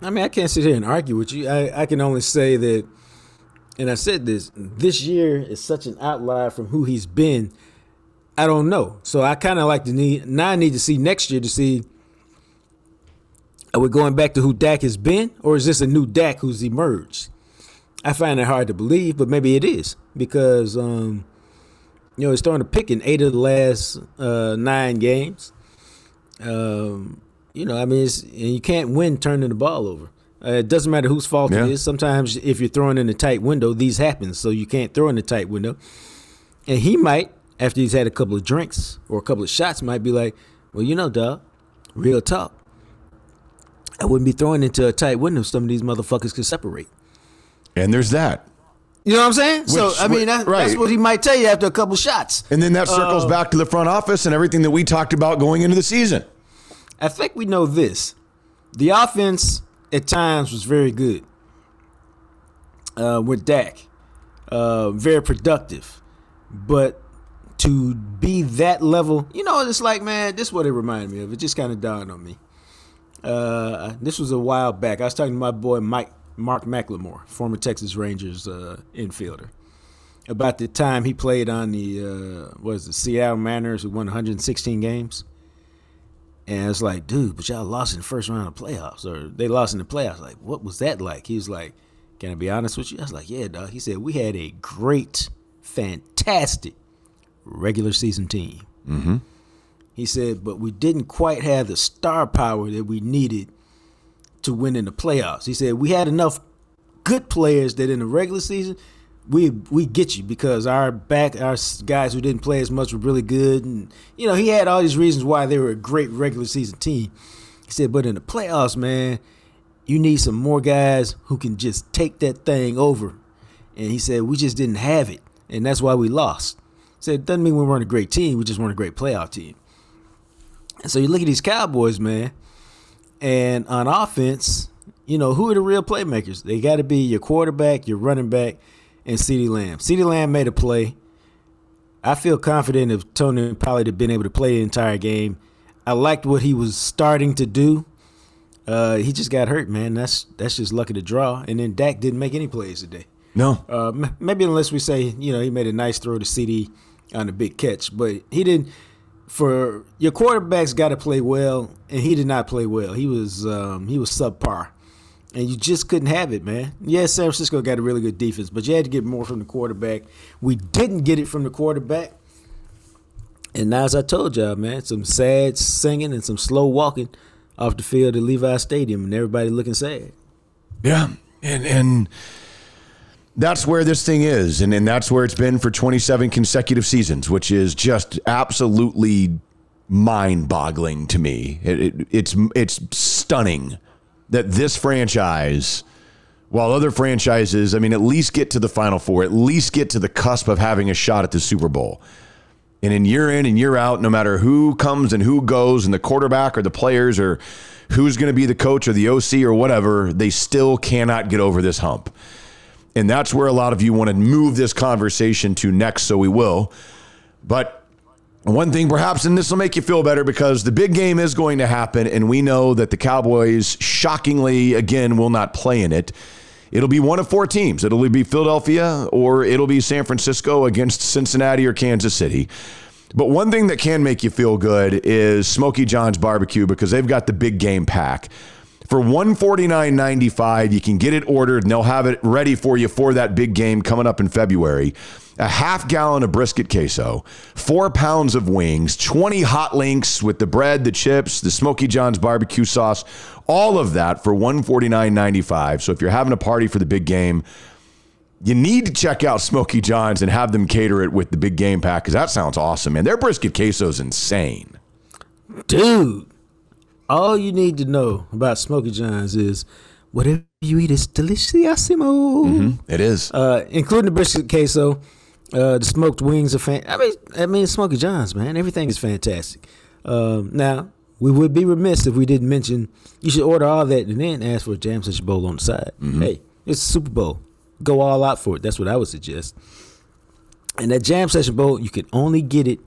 I mean, I can't sit here and argue with you. I, I can only say that, and I said this, this year is such an outlier from who he's been. I don't know. So I kind of like to need, now I need to see next year to see, are we going back to who Dak has been, or is this a new Dak who's emerged? I find it hard to believe, but maybe it is because, um, you know, it's starting to pick in eight of the last uh, nine games. Um, you know, I mean, it's, and you can't win turning the ball over. Uh, it doesn't matter whose fault yeah. it is. Sometimes if you're throwing in a tight window, these happen, so you can't throw in a tight window. And he might, after he's had a couple of drinks or a couple of shots, might be like, well, you know, dog, real talk. I wouldn't be throwing into a tight window if some of these motherfuckers could separate. And there's that. You know what I'm saying? Which, so, I mean, that, right. that's what he might tell you after a couple shots. And then that circles uh, back to the front office and everything that we talked about going into the season. I think we know this. The offense at times was very good uh, with Dak. Uh, very productive. But to be that level, you know, it's like, man, this is what it reminded me of. It just kind of dawned on me. Uh, this was a while back. I was talking to my boy Mike. Mark McLaren, former Texas Rangers uh, infielder, about the time he played on the uh, what is it, Seattle Mariners, who won one hundred sixteen games. And it's like, dude, but y'all lost in the first round of playoffs, or they lost in the playoffs. Like, what was that like? He was like, can I be honest with you? I was like, yeah, dog. He said, we had a great, fantastic regular season team. Mm-hmm. He said, but we didn't quite have the star power that we needed to win in the playoffs. He said, we had enough good players that in the regular season, we we get you because our back, our guys who didn't play as much were really good. And, you know, he had all these reasons why they were a great regular season team. He said, but in the playoffs, man, you need some more guys who can just take that thing over. And he said, we just didn't have it. And that's why we lost. He said, it doesn't mean we weren't a great team. We just weren't a great playoff team. And so you look at these Cowboys, man, and on offense, you know, who are the real playmakers? They got to be your quarterback, your running back, and CeeDee Lamb. CeeDee Lamb made a play I feel confident if Tony Pollard had been able to play the entire game. I liked what he was starting to do. Uh, he just got hurt, man. That's that's just lucky to draw. And then Dak didn't make any plays today. No. Uh, maybe unless we say, you know, he made a nice throw to CeeDee on a big catch. But he didn't. For your quarterback's got to play well, and he did not play well. He was um, he was subpar. And you just couldn't have it, man. Yeah, San Francisco got a really good defense, but you had to get more from the quarterback. We didn't get it from the quarterback. And now, as I told y'all, man, some sad singing and some slow walking off the field at Levi's Stadium, and everybody looking sad. Yeah, and and that's where this thing is, and, and that's where it's been for twenty-seven consecutive seasons, which is just absolutely mind-boggling to me. It, it, it's it's stunning that this franchise, while other franchises, I mean, at least get to the Final Four, at least get to the cusp of having a shot at the Super Bowl. And in year in and year out, no matter who comes and who goes, and the quarterback or the players or who's going to be the coach or the O C or whatever, they still cannot get over this hump. And that's where a lot of you want to move this conversation to next, so we will. But one thing perhaps, and this will make you feel better, because the big game is going to happen, and we know that the Cowboys, shockingly, again, will not play in it. It'll be one of four teams. It'll be Philadelphia, or it'll be San Francisco against Cincinnati or Kansas City. But one thing that can make you feel good is Smokey John's Barbecue, because they've got the big game pack. For one forty-nine ninety-five, you can get it ordered, and they'll have it ready for you for that big game coming up in February. A half gallon of brisket queso, four pounds of wings, twenty hot links with the bread, the chips, the Smokey John's barbecue sauce, all of that for one forty-nine ninety-five. So if you're having a party for the big game, you need to check out Smokey John's and have them cater it with the big game pack, because that sounds awesome, man. Their brisket queso is insane. Dude. All you need to know about Smokey John's is whatever you eat is deliciosimo. Mm-hmm. It is. Uh, including the brisket queso, uh, the smoked wings are fan. I mean, I mean, Smokey John's, man. Everything is fantastic. Um, now, we would be remiss if we didn't mention you should order all that and then ask for a Jam Session Bowl on the side. Mm-hmm. Hey, it's a Super Bowl. Go all out for it. That's what I would suggest. And that Jam Session Bowl, you can only get it.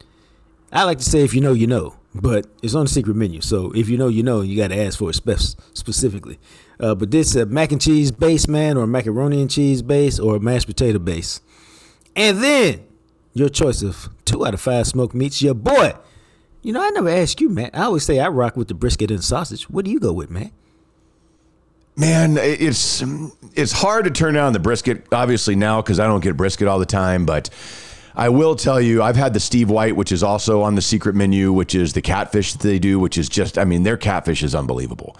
I like to say if you know, you know. But it's on the secret menu, so if you know, you know, you got to ask for it spe- specifically. Uh, but this uh, mac and cheese base, man, or macaroni and cheese base, or mashed potato base. And then your choice of two out of five smoked meats. Your boy, you know, I never asked you, man. I always say I rock with the brisket and sausage. What do you go with, man? Man, it's, it's hard to turn down the brisket, obviously now, because I don't get brisket all the time, but I will tell you, I've had the Steve White, which is also on the secret menu, which is the catfish that they do, which is just, I mean, their catfish is unbelievable.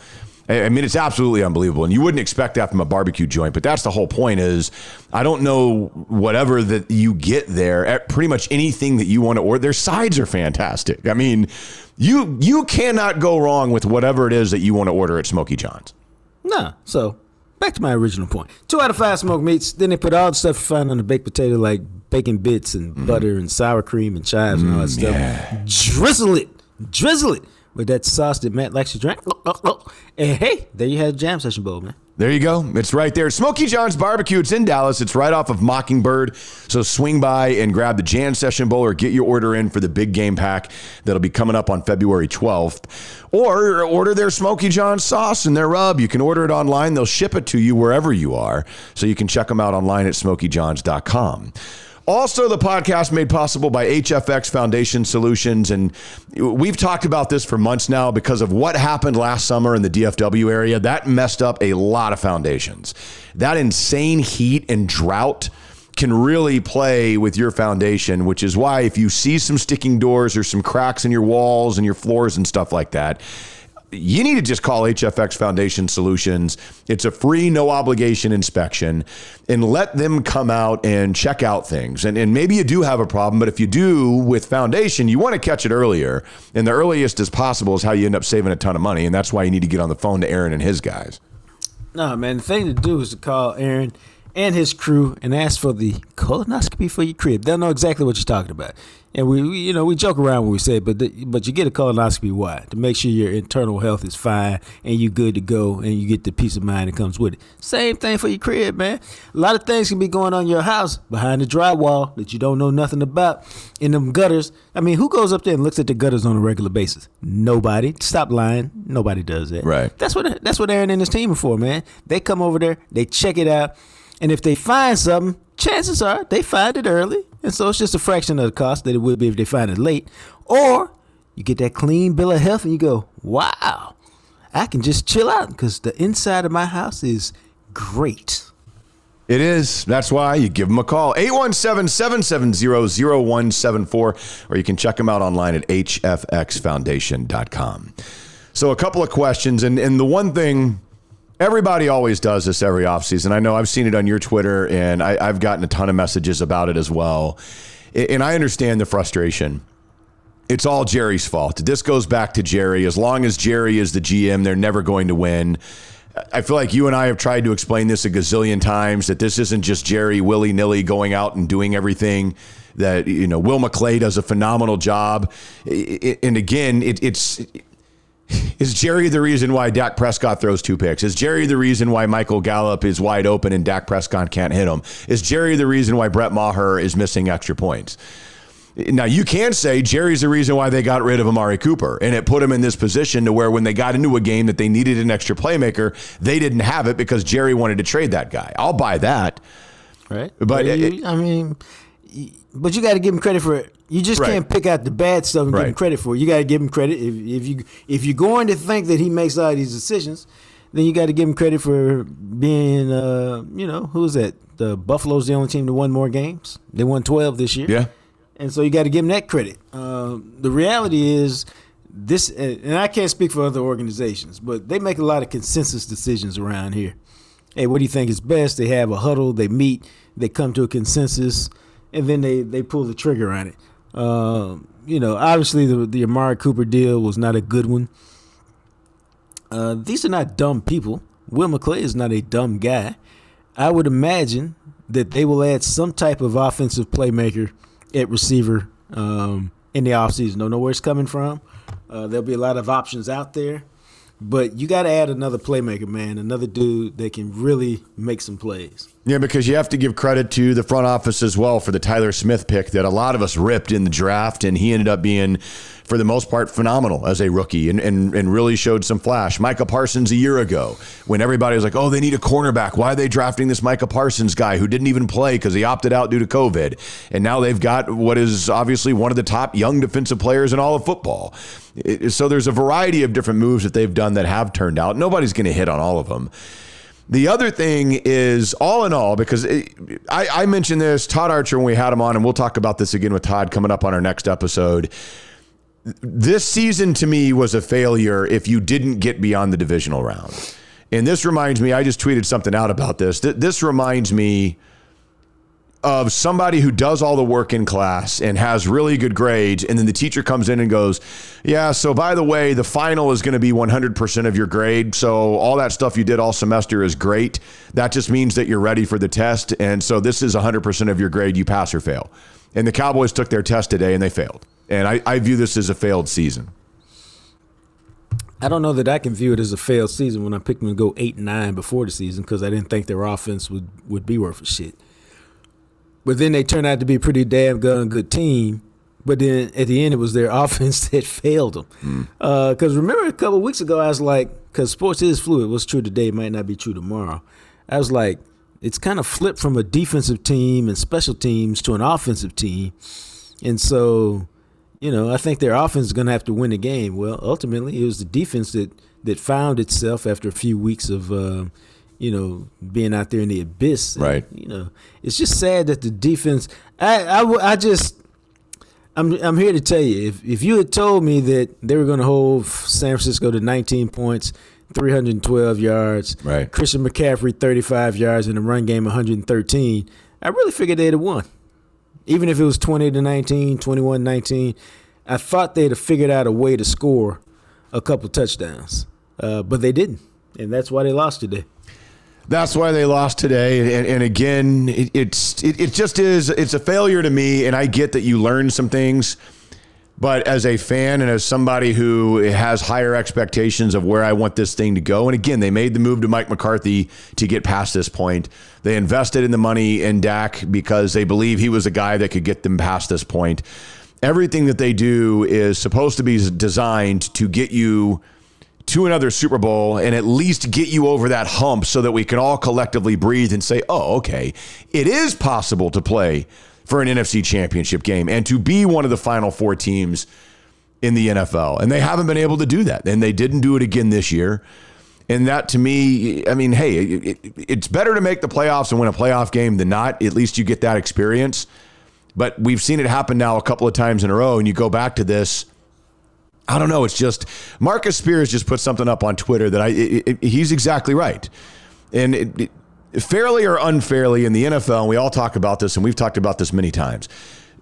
I mean, it's absolutely unbelievable. And you wouldn't expect that from a barbecue joint, but that's the whole point is, I don't know whatever that you get there, at pretty much anything that you want to order, their sides are fantastic. I mean, you you cannot go wrong with whatever it is that you want to order at Smokey John's. No, so back to my original point. Two out of five smoked meats, then they put all the stuff you find on the baked potato, like bacon bits and mm. butter and sour cream and chives mm, and all that stuff. Yeah. Drizzle it. Drizzle it with that sauce that Matt likes to drink. And hey, there you have Jam Session Bowl, man. There you go. It's right there. Smokey John's Barbecue. It's in Dallas. It's right off of Mockingbird. So swing by and grab the Jam Session Bowl or get your order in for the big game pack that'll be coming up on February twelfth. Or order their Smokey John's sauce and their rub. You can order it online. They'll ship it to you wherever you are. So you can check them out online at smokey johns dot com. Also, the podcast made possible by H F X Foundation Solutions. And we've talked about this for months now because of what happened last summer in the D F W area. That messed up a lot of foundations. That insane heat and drought can really play with your foundation, which is why if you see some sticking doors or some cracks in your walls and your floors and stuff like that, you need to just call H F X Foundation Solutions. It's a free, no obligation inspection, and let them come out and check out things. And, and maybe you do have a problem, but if you do with foundation, you want to catch it earlier. And the earliest as possible is how you end up saving a ton of money. And that's why you need to get on the phone to Aaron and his guys. No, man, the thing to do is to call Aaron and his crew and ask for the colonoscopy for your crib. They'll know exactly what you're talking about. And we, we you know, we joke around when we say it, but, the, but you get a colonoscopy, why? To make sure your internal health is fine and you're good to go and you get the peace of mind that comes with it. Same thing for your crib, man. A lot of things can be going on in your house behind the drywall that you don't know nothing about in them gutters. I mean, who goes up there and looks at the gutters on a regular basis? Nobody. Stop lying. Nobody does that. Right. That's what, that's what Aaron and his team are for, man. They come over there, they check it out, and if they find something, chances are they find it early. And so it's just a fraction of the cost that it would be if they find it late. Or you get that clean bill of health and you go, wow, I can just chill out because the inside of my house is great. It is. That's why you give them a call. eight one seven, seven seven zero, zero one seven four. Or you can check them out online at h f x foundation dot com. So a couple of questions. And, and the one thing... Everybody always does this every offseason. I know I've seen it on your Twitter, and I, I've gotten a ton of messages about it as well. And I understand the frustration. It's all Jerry's fault. This goes back to Jerry. As long as Jerry is the G M, they're never going to win. I feel like you and I have tried to explain this a gazillion times, that this isn't just Jerry willy-nilly going out and doing everything. That, you know, Will McClay does a phenomenal job. And again, it, it's... Is Jerry the reason why Dak Prescott throws two picks? Is Jerry the reason why Michael Gallup is wide open and Dak Prescott can't hit him? Is Jerry the reason why Brett Maher is missing extra points? Now, you can say Jerry's the reason why they got rid of Amari Cooper, and it put him in this position to where when they got into a game that they needed an extra playmaker, they didn't have it because Jerry wanted to trade that guy. I'll buy that. Right. But it, I mean, but you got to give him credit for it. You just right. can't pick out the bad stuff and right. give him credit for it. You got to give him credit. If, if, you, if you're going to think that he makes all these decisions, then you got to give him credit for being, uh, you know, who is that? The Buffalo's the only team that won more games. They won twelve this year. Yeah. And so you got to give him that credit. Uh, the reality is this, and I can't speak for other organizations, but they make a lot of consensus decisions around here. Hey, what do you think is best? They have a huddle. They meet. They come to a consensus. And then they, they pull the trigger on it. Uh, you know, obviously the, the Amari Cooper deal was not a good one. Uh, these are not dumb people. Will McClay is not a dumb guy. I would imagine that they will add some type of offensive playmaker at receiver um, in the offseason. Don't know where it's coming from. Uh, there'll be a lot of options out there. But you got to add another playmaker, man, another dude that can really make some plays. Yeah, because you have to give credit to the front office as well for the Tyler Smith pick that a lot of us ripped in the draft, and he ended up being, for the most part, phenomenal as a rookie and, and, and really showed some flash. Micah Parsons a year ago, when everybody was like, oh, they need a cornerback. Why are they drafting this Micah Parsons guy who didn't even play because he opted out due to COVID? And now they've got what is obviously one of the top young defensive players in all of football. It, so there's a variety of different moves that they've done that have turned out. Nobody's going to hit on all of them. The other thing is, all in all, because it, I, I mentioned this, Todd Archer, when we had him on, and we'll talk about this again with Todd coming up on our next episode. This season to me was a failure if you didn't get beyond the divisional round. And this reminds me, I just tweeted something out about this. This reminds me of somebody who does all the work in class and has really good grades. And then the teacher comes in and goes, yeah, so by the way, the final is going to be one hundred percent of your grade. So all that stuff you did all semester is great. That just means that you're ready for the test. And so this is one hundred percent of your grade. You pass or fail. And the Cowboys took their test today and they failed. And I, I view this as a failed season. I don't know that I can view it as a failed season when I picked them to go eight and nine before the season because I didn't think their offense would, would be worth a shit. But then they turned out to be a pretty damn good, good team. But then at the end, it was their offense that failed them. Mm. Uh, because remember a couple of weeks ago, I was like, because sports is fluid. What's true today might not be true tomorrow. I was like, it's kind of flipped from a defensive team and special teams to an offensive team. And so... You know, I think their offense is going to have to win the game. Well, ultimately, it was the defense that, that found itself after a few weeks of, uh, you know, being out there in the abyss. Right. And, you know, it's just sad that the defense. I, I, I just, I'm I'm here to tell you, if if you had told me that they were going to hold San Francisco to nineteen points, three hundred twelve yards, right. Christian McCaffrey thirty-five yards in the run game, one hundred thirteen, I really figured they'd have won. Even if it was twenty to nineteen, twenty-one nineteen, I thought they'd have figured out a way to score a couple touchdowns. Uh, but they didn't, and that's why they lost today. That's why they lost today. And, and again, it, it's it, it just is. It's a failure to me. And I get that you learn some things. But as a fan and as somebody who has higher expectations of where I want this thing to go, and again, they made the move to Mike McCarthy to get past this point. They invested in the money in Dak because they believe he was a guy that could get them past this point. Everything that they do is supposed to be designed to get you to another Super Bowl and at least get you over that hump so that we can all collectively breathe and say, oh, okay, it is possible to play for an N F C championship game and to be one of the final four teams in the N F L. And they haven't been able to do that. And they didn't do it again this year. And that to me, I mean, hey, it, it, it's better to make the playoffs and win a playoff game than not. At least you get that experience. But we've seen it happen now a couple of times in a row. And you go back to this, I don't know. It's just Marcus Spears just put something up on Twitter that I, it, it, he's exactly right. And it, it fairly or unfairly in the N F L, and we all talk about this, and we've talked about this many times,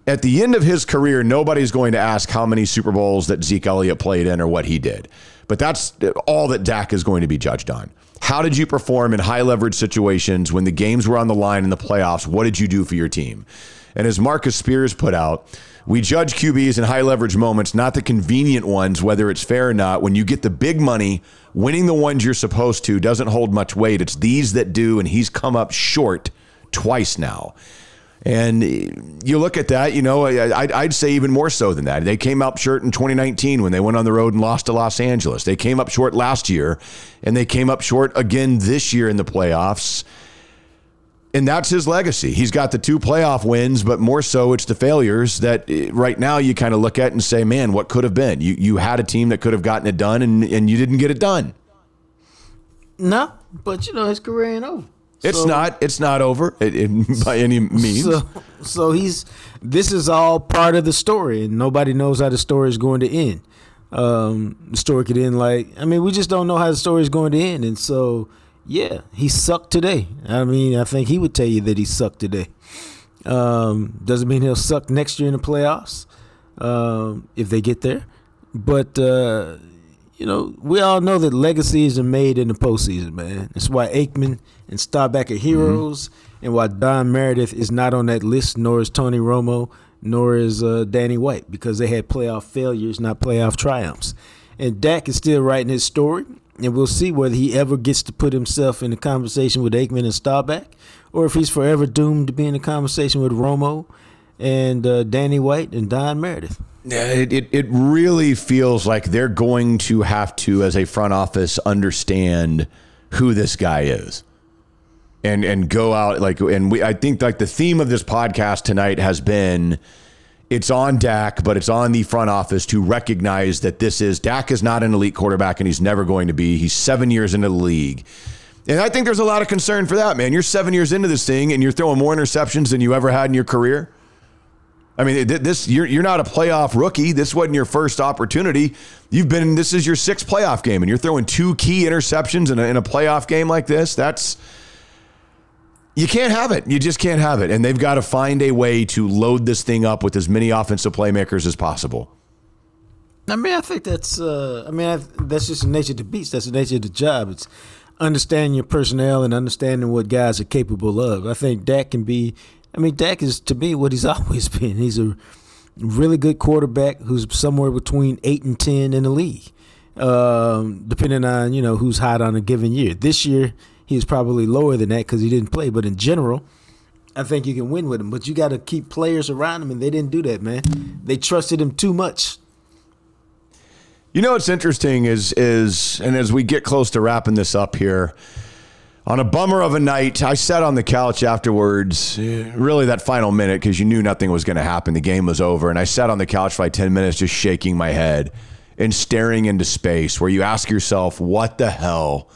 at the end of his career, nobody's going to ask how many Super Bowls that Zeke Elliott played in or what he did. But that's all that Dak is going to be judged on. How did you perform in high-leverage situations when the games were on the line in the playoffs? What did you do for your team? And as Marcus Spears put out, we judge Q Bs in high-leverage moments, not the convenient ones, whether it's fair or not. When you get the big money, winning the ones you're supposed to doesn't hold much weight. It's these that do, and he's come up short twice now. And you look at that, you know, I'd, I'd say even more so than that. They came up short in twenty nineteen when they went on the road and lost to Los Angeles. They came up short last year, and they came up short again this year in the playoffs. And that's his legacy. He's got the two playoff wins, but more so it's the failures that right now you kind of look at and say, man, what could have been? You you had a team that could have gotten it done, and, and you didn't get it done. No, but, you know, his career ain't over. It's so, not. It's not over it, it, by any means. So, so he's this is all part of the story, and nobody knows how the story is going to end. Um, the story could end like, I mean, we just don't know how the story is going to end, and so – yeah, he sucked today. I mean, I think he would tell you that he sucked today. Um, doesn't mean he'll suck next year in the playoffs um, if they get there. But, uh, you know, we all know that legacies are made in the postseason, man. That's why Aikman and Staubach are heroes, mm-hmm. and why Don Meredith is not on that list, nor is Tony Romo, nor is uh, Danny White, because they had playoff failures, not playoff triumphs. And Dak is still writing his story. And we'll see whether he ever gets to put himself in a conversation with Aikman and Staubach, or if he's forever doomed to be in a conversation with Romo and uh, Danny White and Don Meredith. Yeah, it, it, it really feels like they're going to have to, as a front office, understand who this guy is and and go out. like And we I think like the theme of this podcast tonight has been it's on Dak, but it's on the front office to recognize that this is Dak is not an elite quarterback and he's never going to be. He's seven years into the league. And I think there's a lot of concern for that, man. You're seven years into this thing and you're throwing more interceptions than you ever had in your career. I mean, this you're, you're not a playoff rookie. This wasn't your first opportunity. You've been this is your sixth playoff game and you're throwing two key interceptions in a, in a playoff game like this. That's You can't have it. You just can't have it. And they've got to find a way to load this thing up with as many offensive playmakers as possible. I mean, I think that's uh, I mean, I, that's just the nature of the beast. That's the nature of the job. It's understanding your personnel and understanding what guys are capable of. I think Dak can be – I mean, Dak is, to me, what he's always been. He's a really good quarterback who's somewhere between eight and ten in the league, um, depending on, you know, who's hot on a given year. This year – he's probably lower than that because he didn't play. But in general, I think you can win with him. But you got to keep players around him, and they didn't do that, man. They trusted him too much. You know what's interesting is, is and as we get close to wrapping this up here, on a bummer of a night, I sat on the couch afterwards, really that final minute, because you knew nothing was going to happen. The game was over, and I sat on the couch for like ten minutes just shaking my head and staring into space where you ask yourself, what the hell?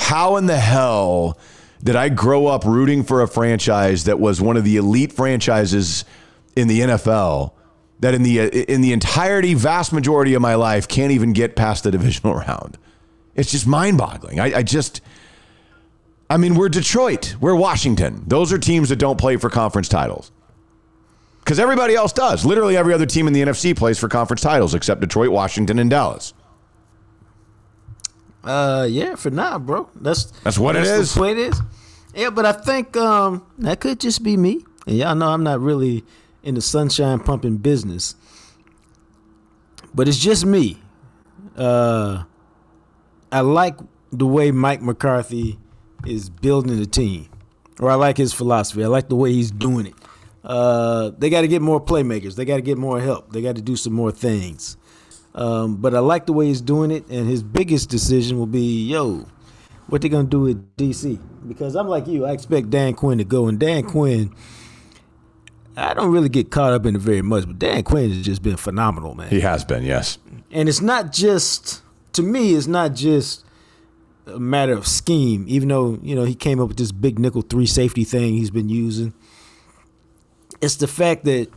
How in the hell did I grow up rooting for a franchise that was one of the elite franchises in the N F L that in the in the entirety, vast majority of my life can't even get past the divisional round? It's just mind-boggling. I, I just, I mean, we're Detroit. We're Washington. Those are teams that don't play for conference titles because everybody else does. Literally every other team in the N F C plays for conference titles except Detroit, Washington, and Dallas. Uh, yeah, for now, bro. That's that's what that's it is. The way it is. Yeah, but I think um that could just be me. And y'all know I'm not really in the sunshine pumping business, but it's just me. Uh, I like the way Mike McCarthy is building the team, or I like his philosophy. I like the way he's doing it. Uh, they got to get more playmakers. They got to get more help. They got to do some more things. Um, but I like the way he's doing it, and his biggest decision will be, yo, what they going to do with D C? Because I'm like you. I expect Dan Quinn to go, and Dan Quinn, I don't really get caught up in it very much, but Dan Quinn has just been phenomenal, man. He has been, yes. And it's not just, to me, it's not just a matter of scheme, even though, you know, he came up with this big nickel three safety thing he's been using. It's the fact that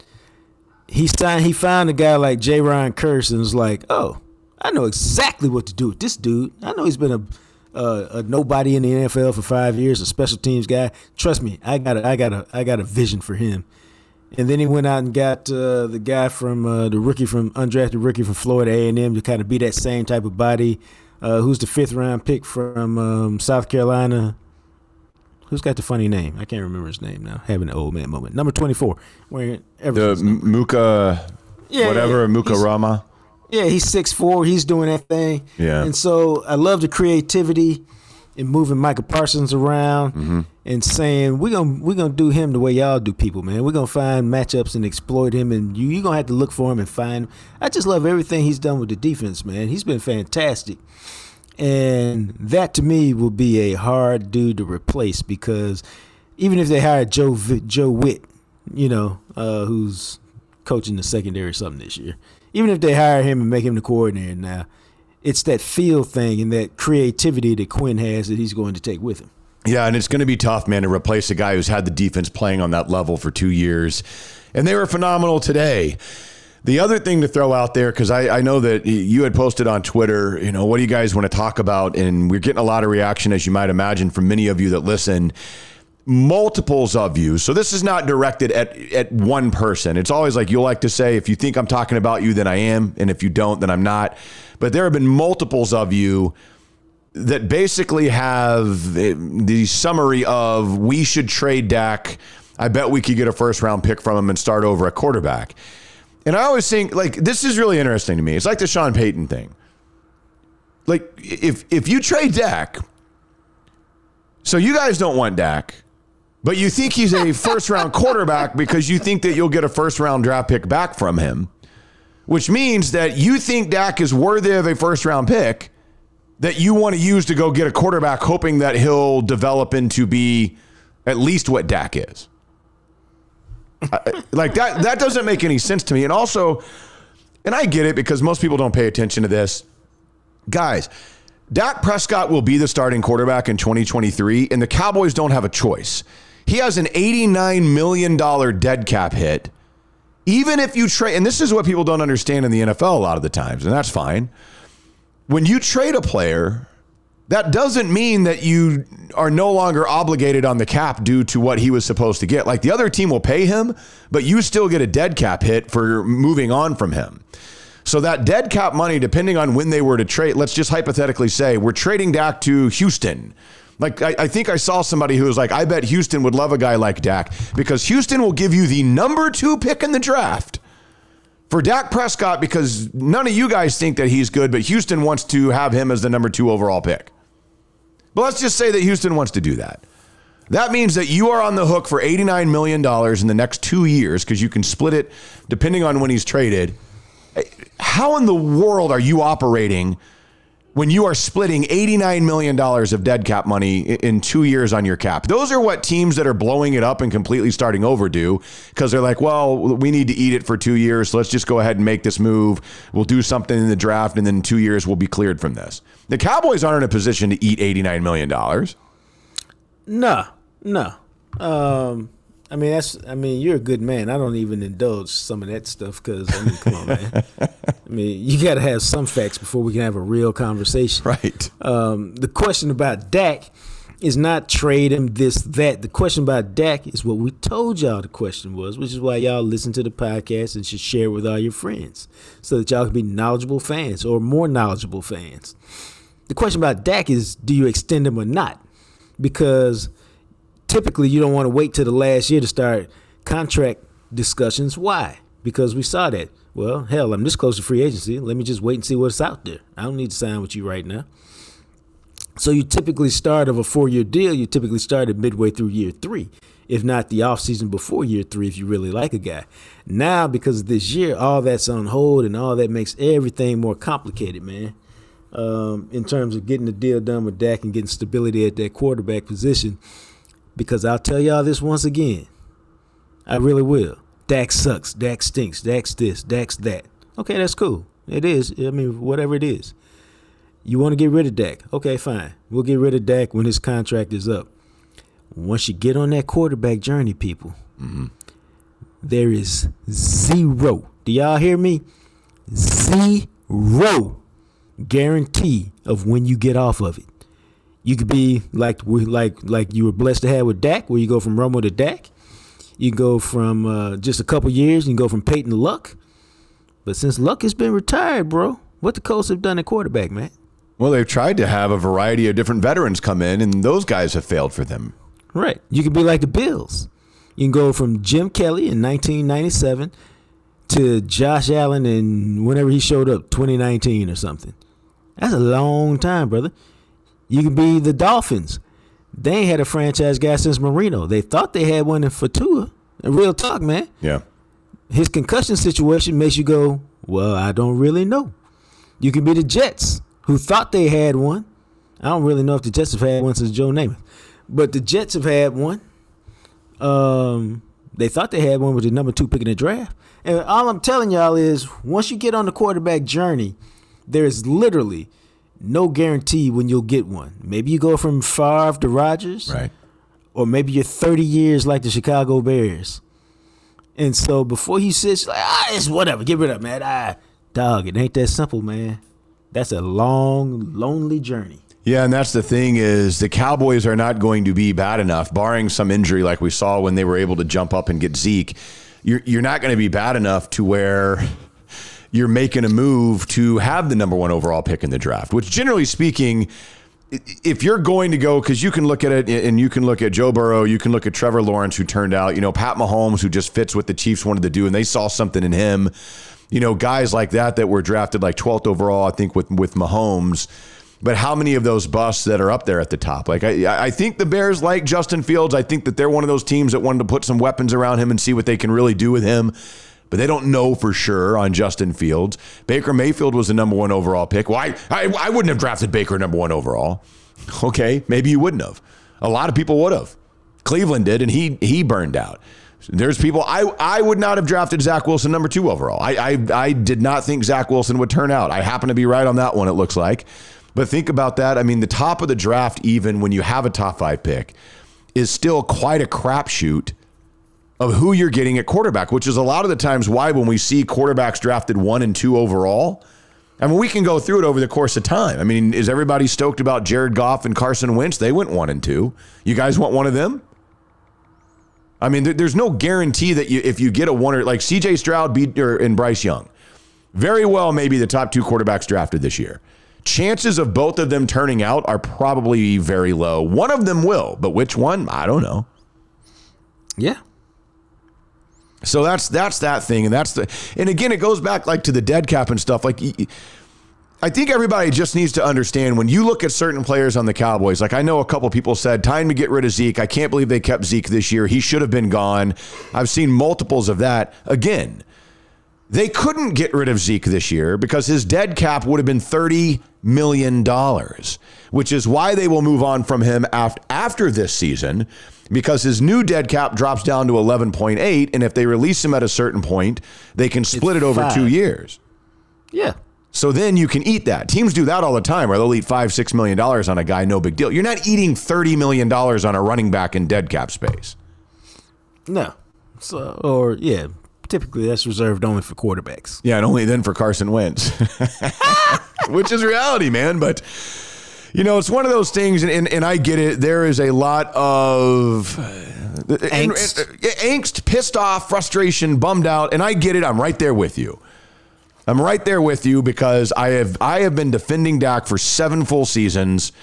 he signed, he found a guy like J. Ron Curse and was like, oh, I know exactly what to do with this dude. I know he's been a a, a nobody in the N F L for five years, a special teams guy. Trust me, I got a, I got a, I got a vision for him. And then he went out and got uh, the guy from uh, the rookie from undrafted rookie from Florida A and M to kind of be that same type of body. Uh, who's the fifth round pick from um, South Carolina? Who's got the funny name? I can't remember his name now. Having an old man moment. Number twenty-four. The Muka, yeah, whatever, yeah. Muka he's, Rama. Yeah, he's six foot four. He's doing that thing. Yeah. And so I love the creativity in moving Micah Parsels around mm-hmm. and saying, we're going we're gonna do him the way y'all do people, man. We're going to find matchups and exploit him, and you, you're going to have to look for him and find him. I just love everything he's done with the defense, man. He's been fantastic. And that, to me, will be a hard dude to replace because even if they hired Joe Joe Witt, you know, uh, who's coaching the secondary or something this year, even if they hire him and make him the coordinator now, it's that feel thing and that creativity that Quinn has that he's going to take with him. Yeah, and it's going to be tough, man, to replace a guy who's had the defense playing on that level for two years. And they were phenomenal today. The other thing to throw out there, because I, I know that you had posted on Twitter, you know, what do you guys want to talk about? And we're getting a lot of reaction, as you might imagine, from many of you that listen, multiples of you. So this is not directed at, at one person. It's always like you'll like to say, if you think I'm talking about you, then I am. And if you don't, then I'm not. But there have been multiples of you that basically have the summary of we should trade Dak. I bet we could get a first round pick from him and start over a quarterback. And I always think, like, this is really interesting to me. It's like the Sean Payton thing. Like, if if you trade Dak, so you guys don't want Dak, but you think he's a first-round quarterback because you think that you'll get a first-round draft pick back from him, which means that you think Dak is worthy of a first-round pick that you want to use to go get a quarterback, hoping that he'll develop into be at least what Dak is. I, like that that doesn't make any sense to me. And also, and I get it because most people don't pay attention to this. Guys, Dak Prescott will be the starting quarterback in twenty twenty-three, and the Cowboys don't have a choice. He has an eighty-nine million dollars dead cap hit. Even if you trade, and this is what people don't understand in the N F L a lot of the times, and that's fine. When you trade a player, that doesn't mean that you are no longer obligated on the cap due to what he was supposed to get. Like, the other team will pay him, but you still get a dead cap hit for moving on from him. So that dead cap money, depending on when they were to trade, let's just hypothetically say we're trading Dak to Houston. Like, I, I think I saw somebody who was like, I bet Houston would love a guy like Dak because Houston will give you the number two pick in the draft for Dak Prescott because none of you guys think that he's good, but Houston wants to have him as the number two overall pick. But let's just say that Houston wants to do that. That means that you are on the hook for eighty-nine million dollars in the next two years because you can split it depending on when he's traded. How in the world are you operating when you are splitting eighty-nine million dollars of dead cap money in two years on your cap? Those are what teams that are blowing it up and completely starting over do because they're like, well, we need to eat it for two years. So let's just go ahead and make this move. We'll do something in the draft, and then in two years we'll be cleared from this. The Cowboys aren't in a position to eat eighty-nine million dollars. No, no. Um, I mean, that's. I mean, you're a good man. I don't even indulge some of that stuff because, I mean, come on, man. I mean, you got to have some facts before we can have a real conversation. Right. Um, the question about Dak is not trade him, this, that. The question about Dak is what we told y'all the question was, which is why y'all listen to the podcast and should share with all your friends so that y'all can be knowledgeable fans or more knowledgeable fans. The question about Dak is, do you extend him or not? Because typically you don't want to wait till the last year to start contract discussions. Why? Because we saw that. Well, hell, I'm this close to free agency. Let me just wait and see what's out there. I don't need to sign with you right now. So you typically start of a four-year deal. You typically start at midway through year three, if not the offseason before year three, if you really like a guy. Now, because of this year, all that's on hold and all that makes everything more complicated, man, um, in terms of getting the deal done with Dak and getting stability at that quarterback position. Because I'll tell y'all this once again. I really will. Dak sucks. Dak stinks. Dak's this. Dak's that. Okay, that's cool. It is. I mean, whatever it is. You want to get rid of Dak. Okay, fine. We'll get rid of Dak when his contract is up. Once you get on that quarterback journey, people, mm-hmm. there is zero. Do y'all hear me? Zero guarantee of when you get off of it. You could be like like like you were blessed to have with Dak, where you go from Romo to Dak. You go from uh, just a couple years, you can go from Peyton to Luck. But since Luck has been retired, bro, what the Colts have done at quarterback, man? Well, they've tried to have a variety of different veterans come in, and those guys have failed for them. Right. You could be like the Bills. You can go from Jim Kelly in nineteen ninety-seven to Josh Allen in whenever he showed up, twenty nineteen or something. That's a long time, brother. You could be the Dolphins. They ain't had a franchise guy since Marino. They thought they had one for Tua. Real talk, man. Yeah. His concussion situation makes you go, well, I don't really know. You can be the Jets, who thought they had one. I don't really know if the Jets have had one since Joe Namath. But the Jets have had one. Um, they thought they had one with the number two pick in the draft. And all I'm telling y'all is, once you get on the quarterback journey, there is literally no guarantee when you'll get one. Maybe you go from Favre to Rodgers. Right. Or maybe you're thirty years like the Chicago Bears. And so before he sits, like, ah, it's whatever. Get rid of it, man. Ah, dog, it ain't that simple, man. That's a long, lonely journey. Yeah, and that's the thing is the Cowboys are not going to be bad enough, barring some injury like we saw when they were able to jump up and get Zeke. You're, you're not going to be bad enough to where you're making a move to have the number one overall pick in the draft, which generally speaking, if you're going to go, because you can look at it and you can look at Joe Burrow, you can look at Trevor Lawrence, who turned out, you know, Pat Mahomes, who just fits what the Chiefs wanted to do, and they saw something in him. You know, guys like that that were drafted like twelfth overall, I think, with with Mahomes. But how many of those busts that are up there at the top? Like, I, I think the Bears like Justin Fields. I think that they're one of those teams that wanted to put some weapons around him and see what they can really do with him. But they don't know for sure on Justin Fields. Baker Mayfield was the number one overall pick. Why? Well, I, I, I wouldn't have drafted Baker number one overall. Okay, maybe you wouldn't have. A lot of people would have. Cleveland did, and he he burned out. There's people, I, I would not have drafted Zach Wilson number two overall. I, I I did not think Zach Wilson would turn out. I happen to be right on that one, it looks like. But think about that. I mean, the top of the draft, even when you have a top five pick, is still quite a crapshoot of who you're getting at quarterback, which is a lot of the times why when we see quarterbacks drafted one and two overall, I mean, we can go through it over the course of time. I mean, is everybody stoked about Jared Goff and Carson Wentz? They went one and two. You guys want one of them? I mean, there's no guarantee that you if you get a one or like C J Stroud beat or and Bryce Young, very well maybe the top two quarterbacks drafted this year. Chances of both of them turning out are probably very low. One of them will, but which one? I don't know. Yeah. So that's that's that thing, and that's the and again it goes back like to the dead cap and stuff. Like, I think everybody just needs to understand when you look at certain players on the Cowboys, like I know a couple people said, time to get rid of Zeke. I can't believe they kept Zeke this year. He should have been gone. I've seen multiples of that. Again, they couldn't get rid of Zeke this year because his dead cap would have been thirty million dollars, which is why they will move on from him after, after this season, because his new dead cap drops down to eleven point eight. And if they release him at a certain point, they can split it's it over five. two years. Yeah. So then you can eat that. Teams do that all the time, where they'll eat five, six million dollars on a guy, no big deal. You're not eating thirty million dollars on a running back in dead cap space. No. So or yeah, typically that's reserved only for quarterbacks. Yeah, and only then for Carson Wentz. Which is reality, man. But you know, it's one of those things, and, and, and I get it. There is a lot of angst. And, and, and, angst, pissed off, frustration, bummed out, and I get it. I'm right there with you. I'm right there with you because I have I have been defending Dak for seven full seasons,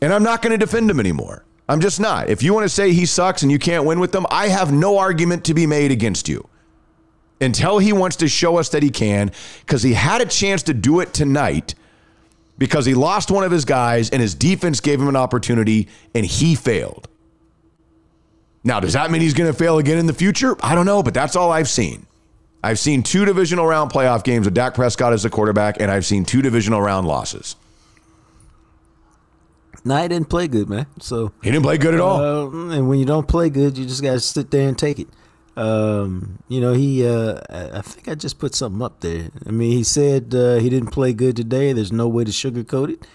and I'm not going to defend him anymore. I'm just not. If you want to say he sucks and you can't win with them, I have no argument to be made against you until he wants to show us that he can, because he had a chance to do it tonight because he lost one of his guys and his defense gave him an opportunity and he failed. Now, does that mean he's going to fail again in the future? I don't know, but that's all I've seen. I've seen two divisional round playoff games with Dak Prescott as the quarterback, and I've seen two divisional round losses. No, he didn't play good, man. So he didn't play good at all. Uh, and when you don't play good, you just got to sit there and take it. Um, you know, he. Uh, I think I just put something up there. I mean, he said uh, he didn't play good today. There's no way to sugarcoat it.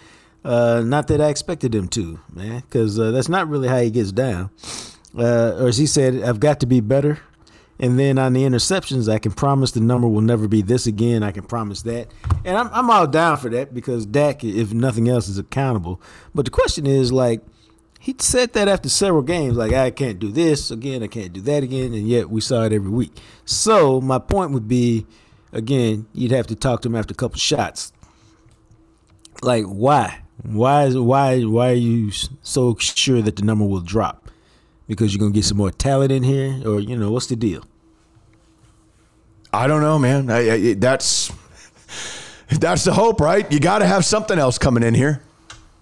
Uh, not that I expected him to, man, because uh, that's not really how he gets down. Uh, or as he said, I've got to be better. And then on the interceptions, I can promise the number will never be this again. I can promise that. And I'm I'm all down for that because Dak, if nothing else, is accountable. But the question is, like, he said that after several games, like, I can't do this again, I can't do that again, and yet we saw it every week. So my point would be, again, you'd have to talk to him after a couple shots. Like, why? Why is why why are you so sure that the number will drop? Because you're going to get some more talent in here? Or, you know, what's the deal? I don't know, man. I, I, that's that's the hope, right? You got to have something else coming in here.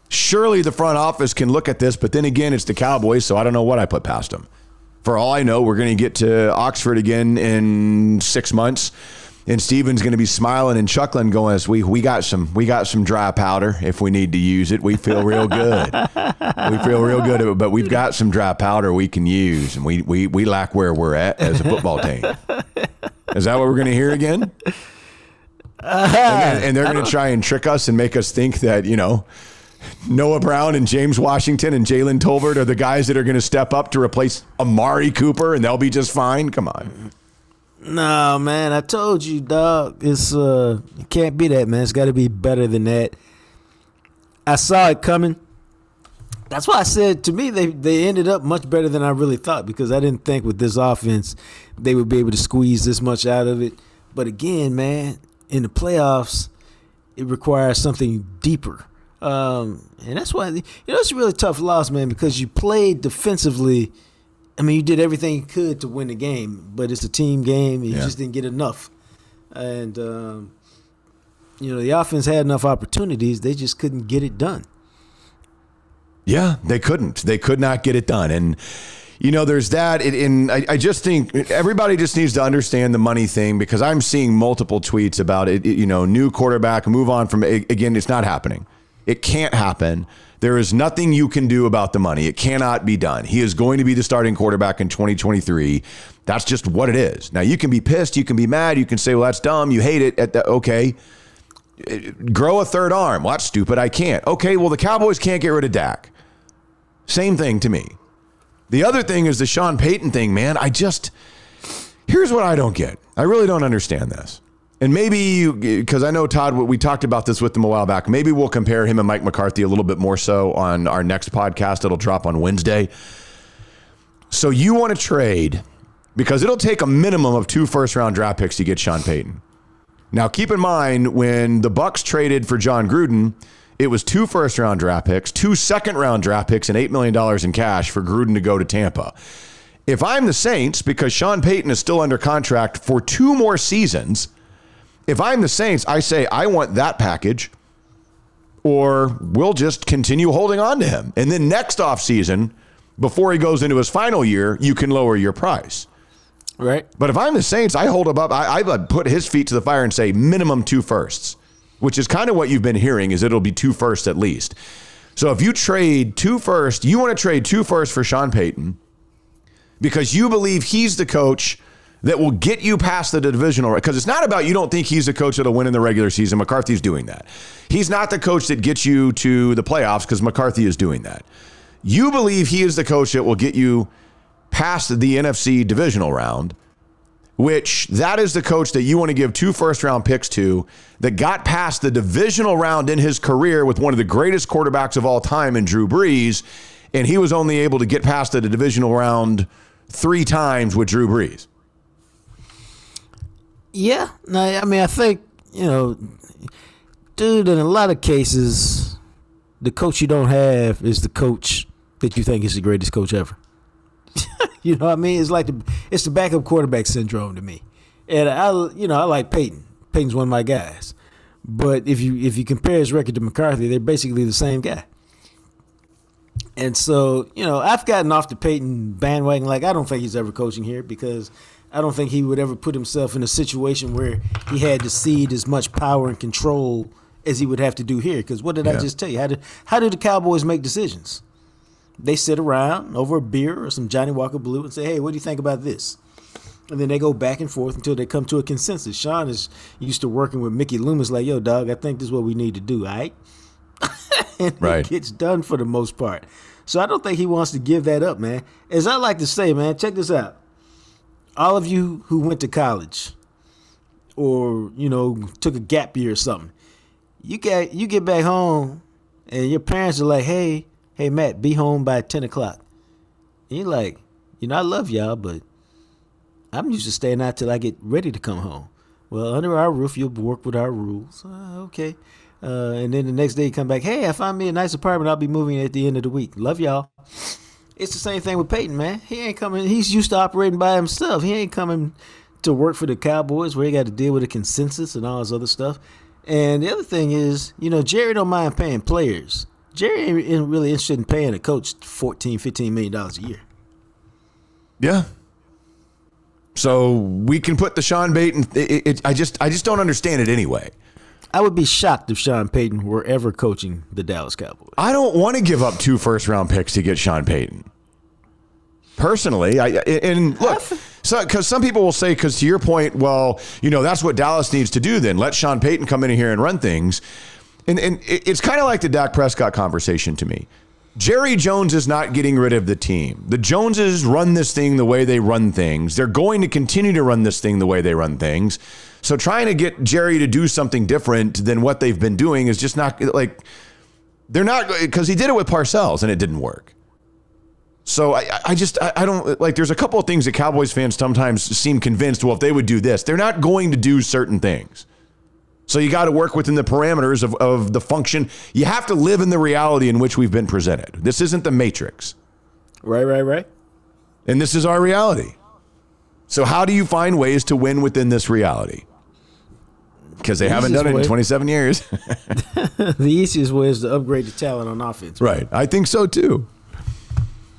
Surely the front office can look at this, but then again, it's the Cowboys, so I don't know what I put past them. For all I know, we're going to get to Oxford again in six months, and Steven's going to be smiling and chuckling, going, we we got some we got some dry powder if we need to use it. We feel real good. we feel real good, but we've got some dry powder we can use, and we we we like where we're at as a football team. Is that what we're going to hear again? Uh, and, and they're going to try and trick us and make us think that, you know, Noah Brown and James Washington and Jalen Tolbert are the guys that are going to step up to replace Amari Cooper, and they'll be just fine. Come on. No, man, I told you, dog. It's uh, it can't be that, man. It's got to be better than that. I saw it coming. That's why I said, to me, they, they ended up much better than I really thought, because I didn't think with this offense they would be able to squeeze this much out of it. But again, man, in the playoffs, it requires something deeper. Um, and that's why, you know, it's a really tough loss, man, because you played defensively. I mean, you did everything you could to win the game, but it's a team game, and you yeah. just didn't get enough. And, um, you know, the offense had enough opportunities. They just couldn't get it done. Yeah, they couldn't. They could not get it done. And, you know, there's that. It, and I, I just think everybody just needs to understand the money thing, because I'm seeing multiple tweets about it. it you know, new quarterback, move on from it. Again, it's not happening. It can't happen. There is nothing you can do about the money. It cannot be done. He is going to be the starting quarterback in twenty twenty-three. That's just what it is. Now, you can be pissed. You can be mad. You can say, well, that's dumb. You hate it. At the, okay. Grow a third arm. Well, that's stupid. I can't. Okay, well, the Cowboys can't get rid of Dak. Same thing to me. The other thing is the Sean Payton thing, man. I just, here's what I don't get. I really don't understand this. And maybe, because I know, Todd, we talked about this with him a while back, maybe we'll compare him and Mike McCarthy a little bit more so on our next podcast. It'll drop on Wednesday. So you want to trade, because it'll take a minimum of two first-round draft picks to get Sean Payton. Now, keep in mind, when the Bucks traded for John Gruden, it was two first-round draft picks, two second-round draft picks, and eight million dollars in cash for Gruden to go to Tampa. If I'm the Saints, because Sean Payton is still under contract for two more seasons, if I'm the Saints, I say, I want that package, or we'll just continue holding on to him. And then next offseason, before he goes into his final year, you can lower your price. Right. But if I'm the Saints, I hold him up. I, I put his feet to the fire and say minimum two firsts, which is kind of what you've been hearing, is it'll be two firsts at least. So if you trade two firsts, you want to trade two firsts for Sean Payton because you believe he's the coach that will get you past the divisional, because it's not about you don't think he's the coach that'll win in the regular season. McCarthy's doing that. He's not the coach that gets you to the playoffs, because McCarthy is doing that. You believe he is the coach that will get you past the N F C divisional round, which that is the coach that you want to give two first-round picks to, that got past the divisional round in his career with one of the greatest quarterbacks of all time in Drew Brees, and he was only able to get past the divisional round three times with Drew Brees. Yeah, no, I mean, I think you know, dude, in a lot of cases, the coach you don't have is the coach that you think is the greatest coach ever. You know what I mean? It's like the it's the backup quarterback syndrome to me. And I, you know, I like Peyton. Peyton's one of my guys. But if you if you compare his record to McCarthy, they're basically the same guy. And so, you know, I've gotten off the Peyton bandwagon. Like, I don't think he's ever coaching here because I don't think he would ever put himself in a situation where he had to cede as much power and control as he would have to do here. Because what did yeah. I just tell you? How did how do the Cowboys make decisions? They sit around over a beer or some Johnny Walker Blue and say, hey, what do you think about this? And then they go back and forth until they come to a consensus. Sean is used to working with Mickey Loomis like, yo, dog, I think this is what we need to do, all right? And right. It gets done for the most part. So I don't think he wants to give that up, man. As I like to say, man, check this out. All of you who went to college or, you know, took a gap year or something, you get, you get back home and your parents are like, hey, hey, Matt, be home by ten o'clock. And you're like, you know, I love y'all, but I'm used to staying out till I get ready to come home. Well, under our roof, you'll work with our rules. Uh, okay. Uh, and then the next day you come back, hey, I found me a nice apartment. I'll be moving at the end of the week. Love y'all. It's the same thing with Peyton, man. He ain't coming. He's used to operating by himself. He ain't coming to work for the Cowboys where he got to deal with a consensus and all this other stuff. And the other thing is, you know, Jerry don't mind paying players. Jerry ain't really interested in paying a coach fourteen, fifteen million dollars a year. Yeah. So we can put the Sean Payton. It, it, I just I just don't understand it anyway. I would be shocked if Sean Payton were ever coaching the Dallas Cowboys. I don't want to give up two first-round picks to get Sean Payton. Personally, I and look, so because some people will say, because to your point, well, you know, that's what Dallas needs to do then. Let Sean Payton come in here and run things. And, and it's kind of like the Dak Prescott conversation to me. Jerry Jones is not getting rid of the team. The Joneses run this thing the way they run things. They're going to continue to run this thing the way they run things. So trying to get Jerry to do something different than what they've been doing is just not like they're not, because he did it with Parcells and it didn't work. So I, I just I, I don't like there's a couple of things that Cowboys fans sometimes seem convinced. Well, if they would do this, they're not going to do certain things. So you got to work within the parameters of, of the function. You have to live in the reality in which we've been presented. This isn't the Matrix. Right, right, right. And this is our reality. So how do you find ways to win within this reality? Because they the haven't done it way. in twenty-seven years. The easiest way is to upgrade the talent on offense. Right. I think so, too.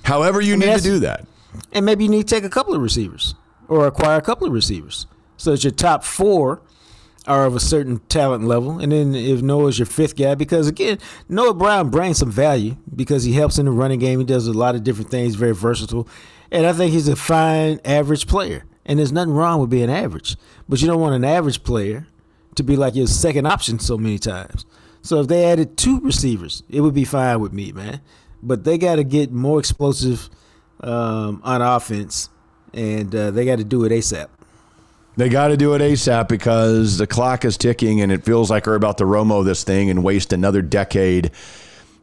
However, you I mean, need to do that. And maybe you need to take a couple of receivers or acquire a couple of receivers. So it's your top four are of a certain talent level, and then if Noah's your fifth guy, because again, Noah Brown brings some value because he helps in the running game. He does a lot of different things, very versatile, and I think he's a fine average player, and there's nothing wrong with being average, but you don't want an average player to be like your second option so many times. So if they added two receivers, it would be fine with me, man, but they got to get more explosive um, on offense, and uh, they got to do it ASAP. They got to do it ASAP because the clock is ticking and it feels like we're about to Romo this thing and waste another decade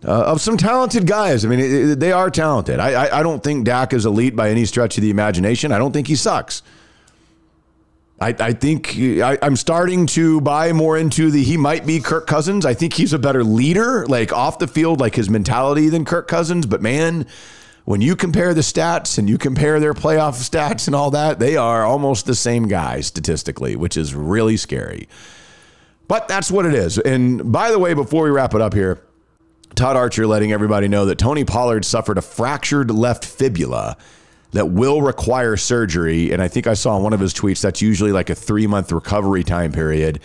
uh, of some talented guys. I mean, it, it, they are talented. I, I I don't think Dak is elite by any stretch of the imagination. I don't think he sucks. I, I think I, I'm starting to buy more into the he might be Kirk Cousins. I think he's a better leader, like off the field, like his mentality than Kirk Cousins. But, man, when you compare the stats and you compare their playoff stats and all that, they are almost the same guy statistically, which is really scary. But that's what it is. And by the way, before we wrap it up here, Todd Archer letting everybody know that Tony Pollard suffered a fractured left fibula that will require surgery. And I think I saw in one of his tweets, that's usually like a three-month recovery time period.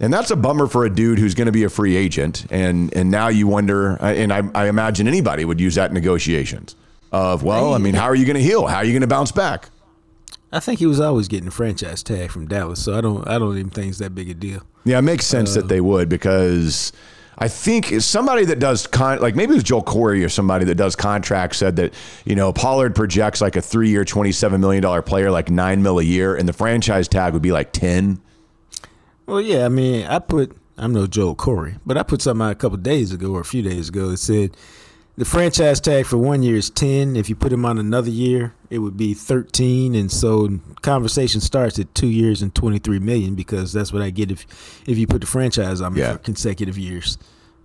And that's a bummer for a dude who's going to be a free agent. And and now you wonder, and I, I imagine anybody would use that in negotiations of, well, I mean, how are you going to heal? How are you going to bounce back? I think he was always getting a franchise tag from Dallas, so I don't I don't even think it's that big a deal. Yeah, it makes sense uh, that they would, because I think somebody that does, con- like maybe it was Joel Corey or somebody that does contracts said that, you know, Pollard projects like a three-year, twenty-seven million dollars player, like nine mil a year, and the franchise tag would be like ten. Well, yeah, I mean, I put, I'm no Joel Corey, but I put something out a couple of days ago or a few days ago that said The franchise tag for one year is ten. If you put him on another year, it would be thirteen. And so conversation starts at two years and twenty-three million dollars, because that's what I get if if you put the franchise on me yeah. for consecutive years.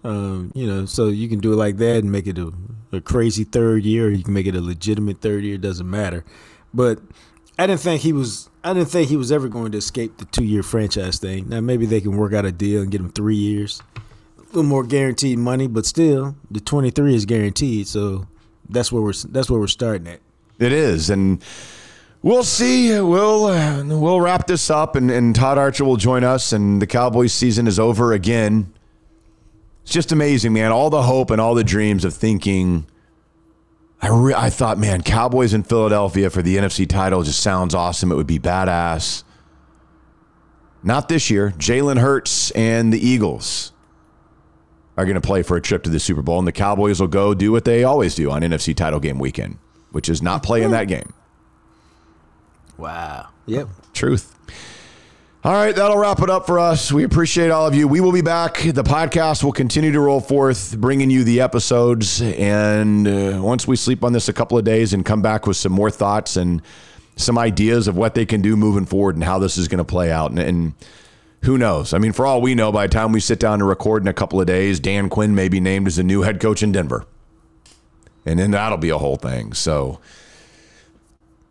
Um, you know, so you can do it like that and make it a, a crazy third year, or you can make it a legitimate third year. It doesn't matter. But I didn't think he was I didn't think he was ever going to escape the two year franchise thing. Now maybe they can work out a deal and get him three years. A little more guaranteed money, but still the twenty three is guaranteed, so that's where we're that's where we're starting at. It is, and we'll see. We'll uh, we'll wrap this up, and, and Todd Archer will join us, and the Cowboys season is over again. It's just amazing, man. All the hope and all the dreams of thinking. I re- I thought, man, Cowboys in Philadelphia for the N F C title just sounds awesome. It would be badass. Not this year. Jalen Hurts and the Eagles are going to play for a trip to the Super Bowl, and the Cowboys will go do what they always do on N F C title game weekend, which is not play in that game. Wow. Yep. Truth. All right, that'll wrap it up for us. We appreciate all of you. We will be back. The podcast will continue to roll forth, bringing you the episodes. And uh, once we sleep on this a couple of days and come back with some more thoughts and some ideas of what they can do moving forward and how this is going to play out. And, and who knows? I mean, for all we know, by the time we sit down to record in a couple of days, Dan Quinn may be named as the new head coach in Denver. And then that'll be a whole thing. So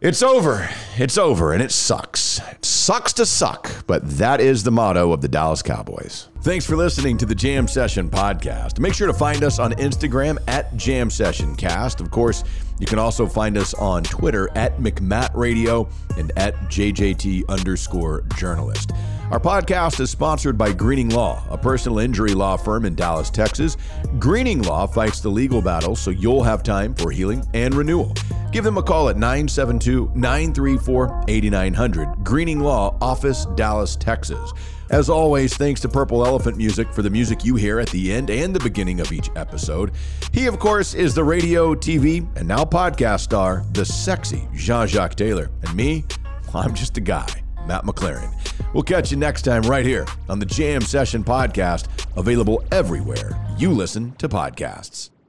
it's over. It's over, and it sucks. It sucks to suck, but that is the motto of the Dallas Cowboys. Thanks for listening to the Jam Session podcast. Make sure to find us on Instagram at Jam Session Cast. Of course, you can also find us on Twitter at McMatt Radio and at J J T underscore journalist. Our podcast is sponsored by Greening Law, a personal injury law firm in Dallas, Texas. Greening Law fights the legal battle so you'll have time for healing and renewal. Give them a call at nine seven two, nine three four, eight nine zero zero. Greening Law, Office, Dallas, Texas. As always, thanks to Purple Elephant Music for the music you hear at the end and the beginning of each episode. He, of course, is the radio, T V, and now podcast star, the sexy Jean-Jacques Taylor. And me, I'm just a guy, Matt McLaren. We'll catch you next time right here on the Jam Session Podcast, available everywhere you listen to podcasts.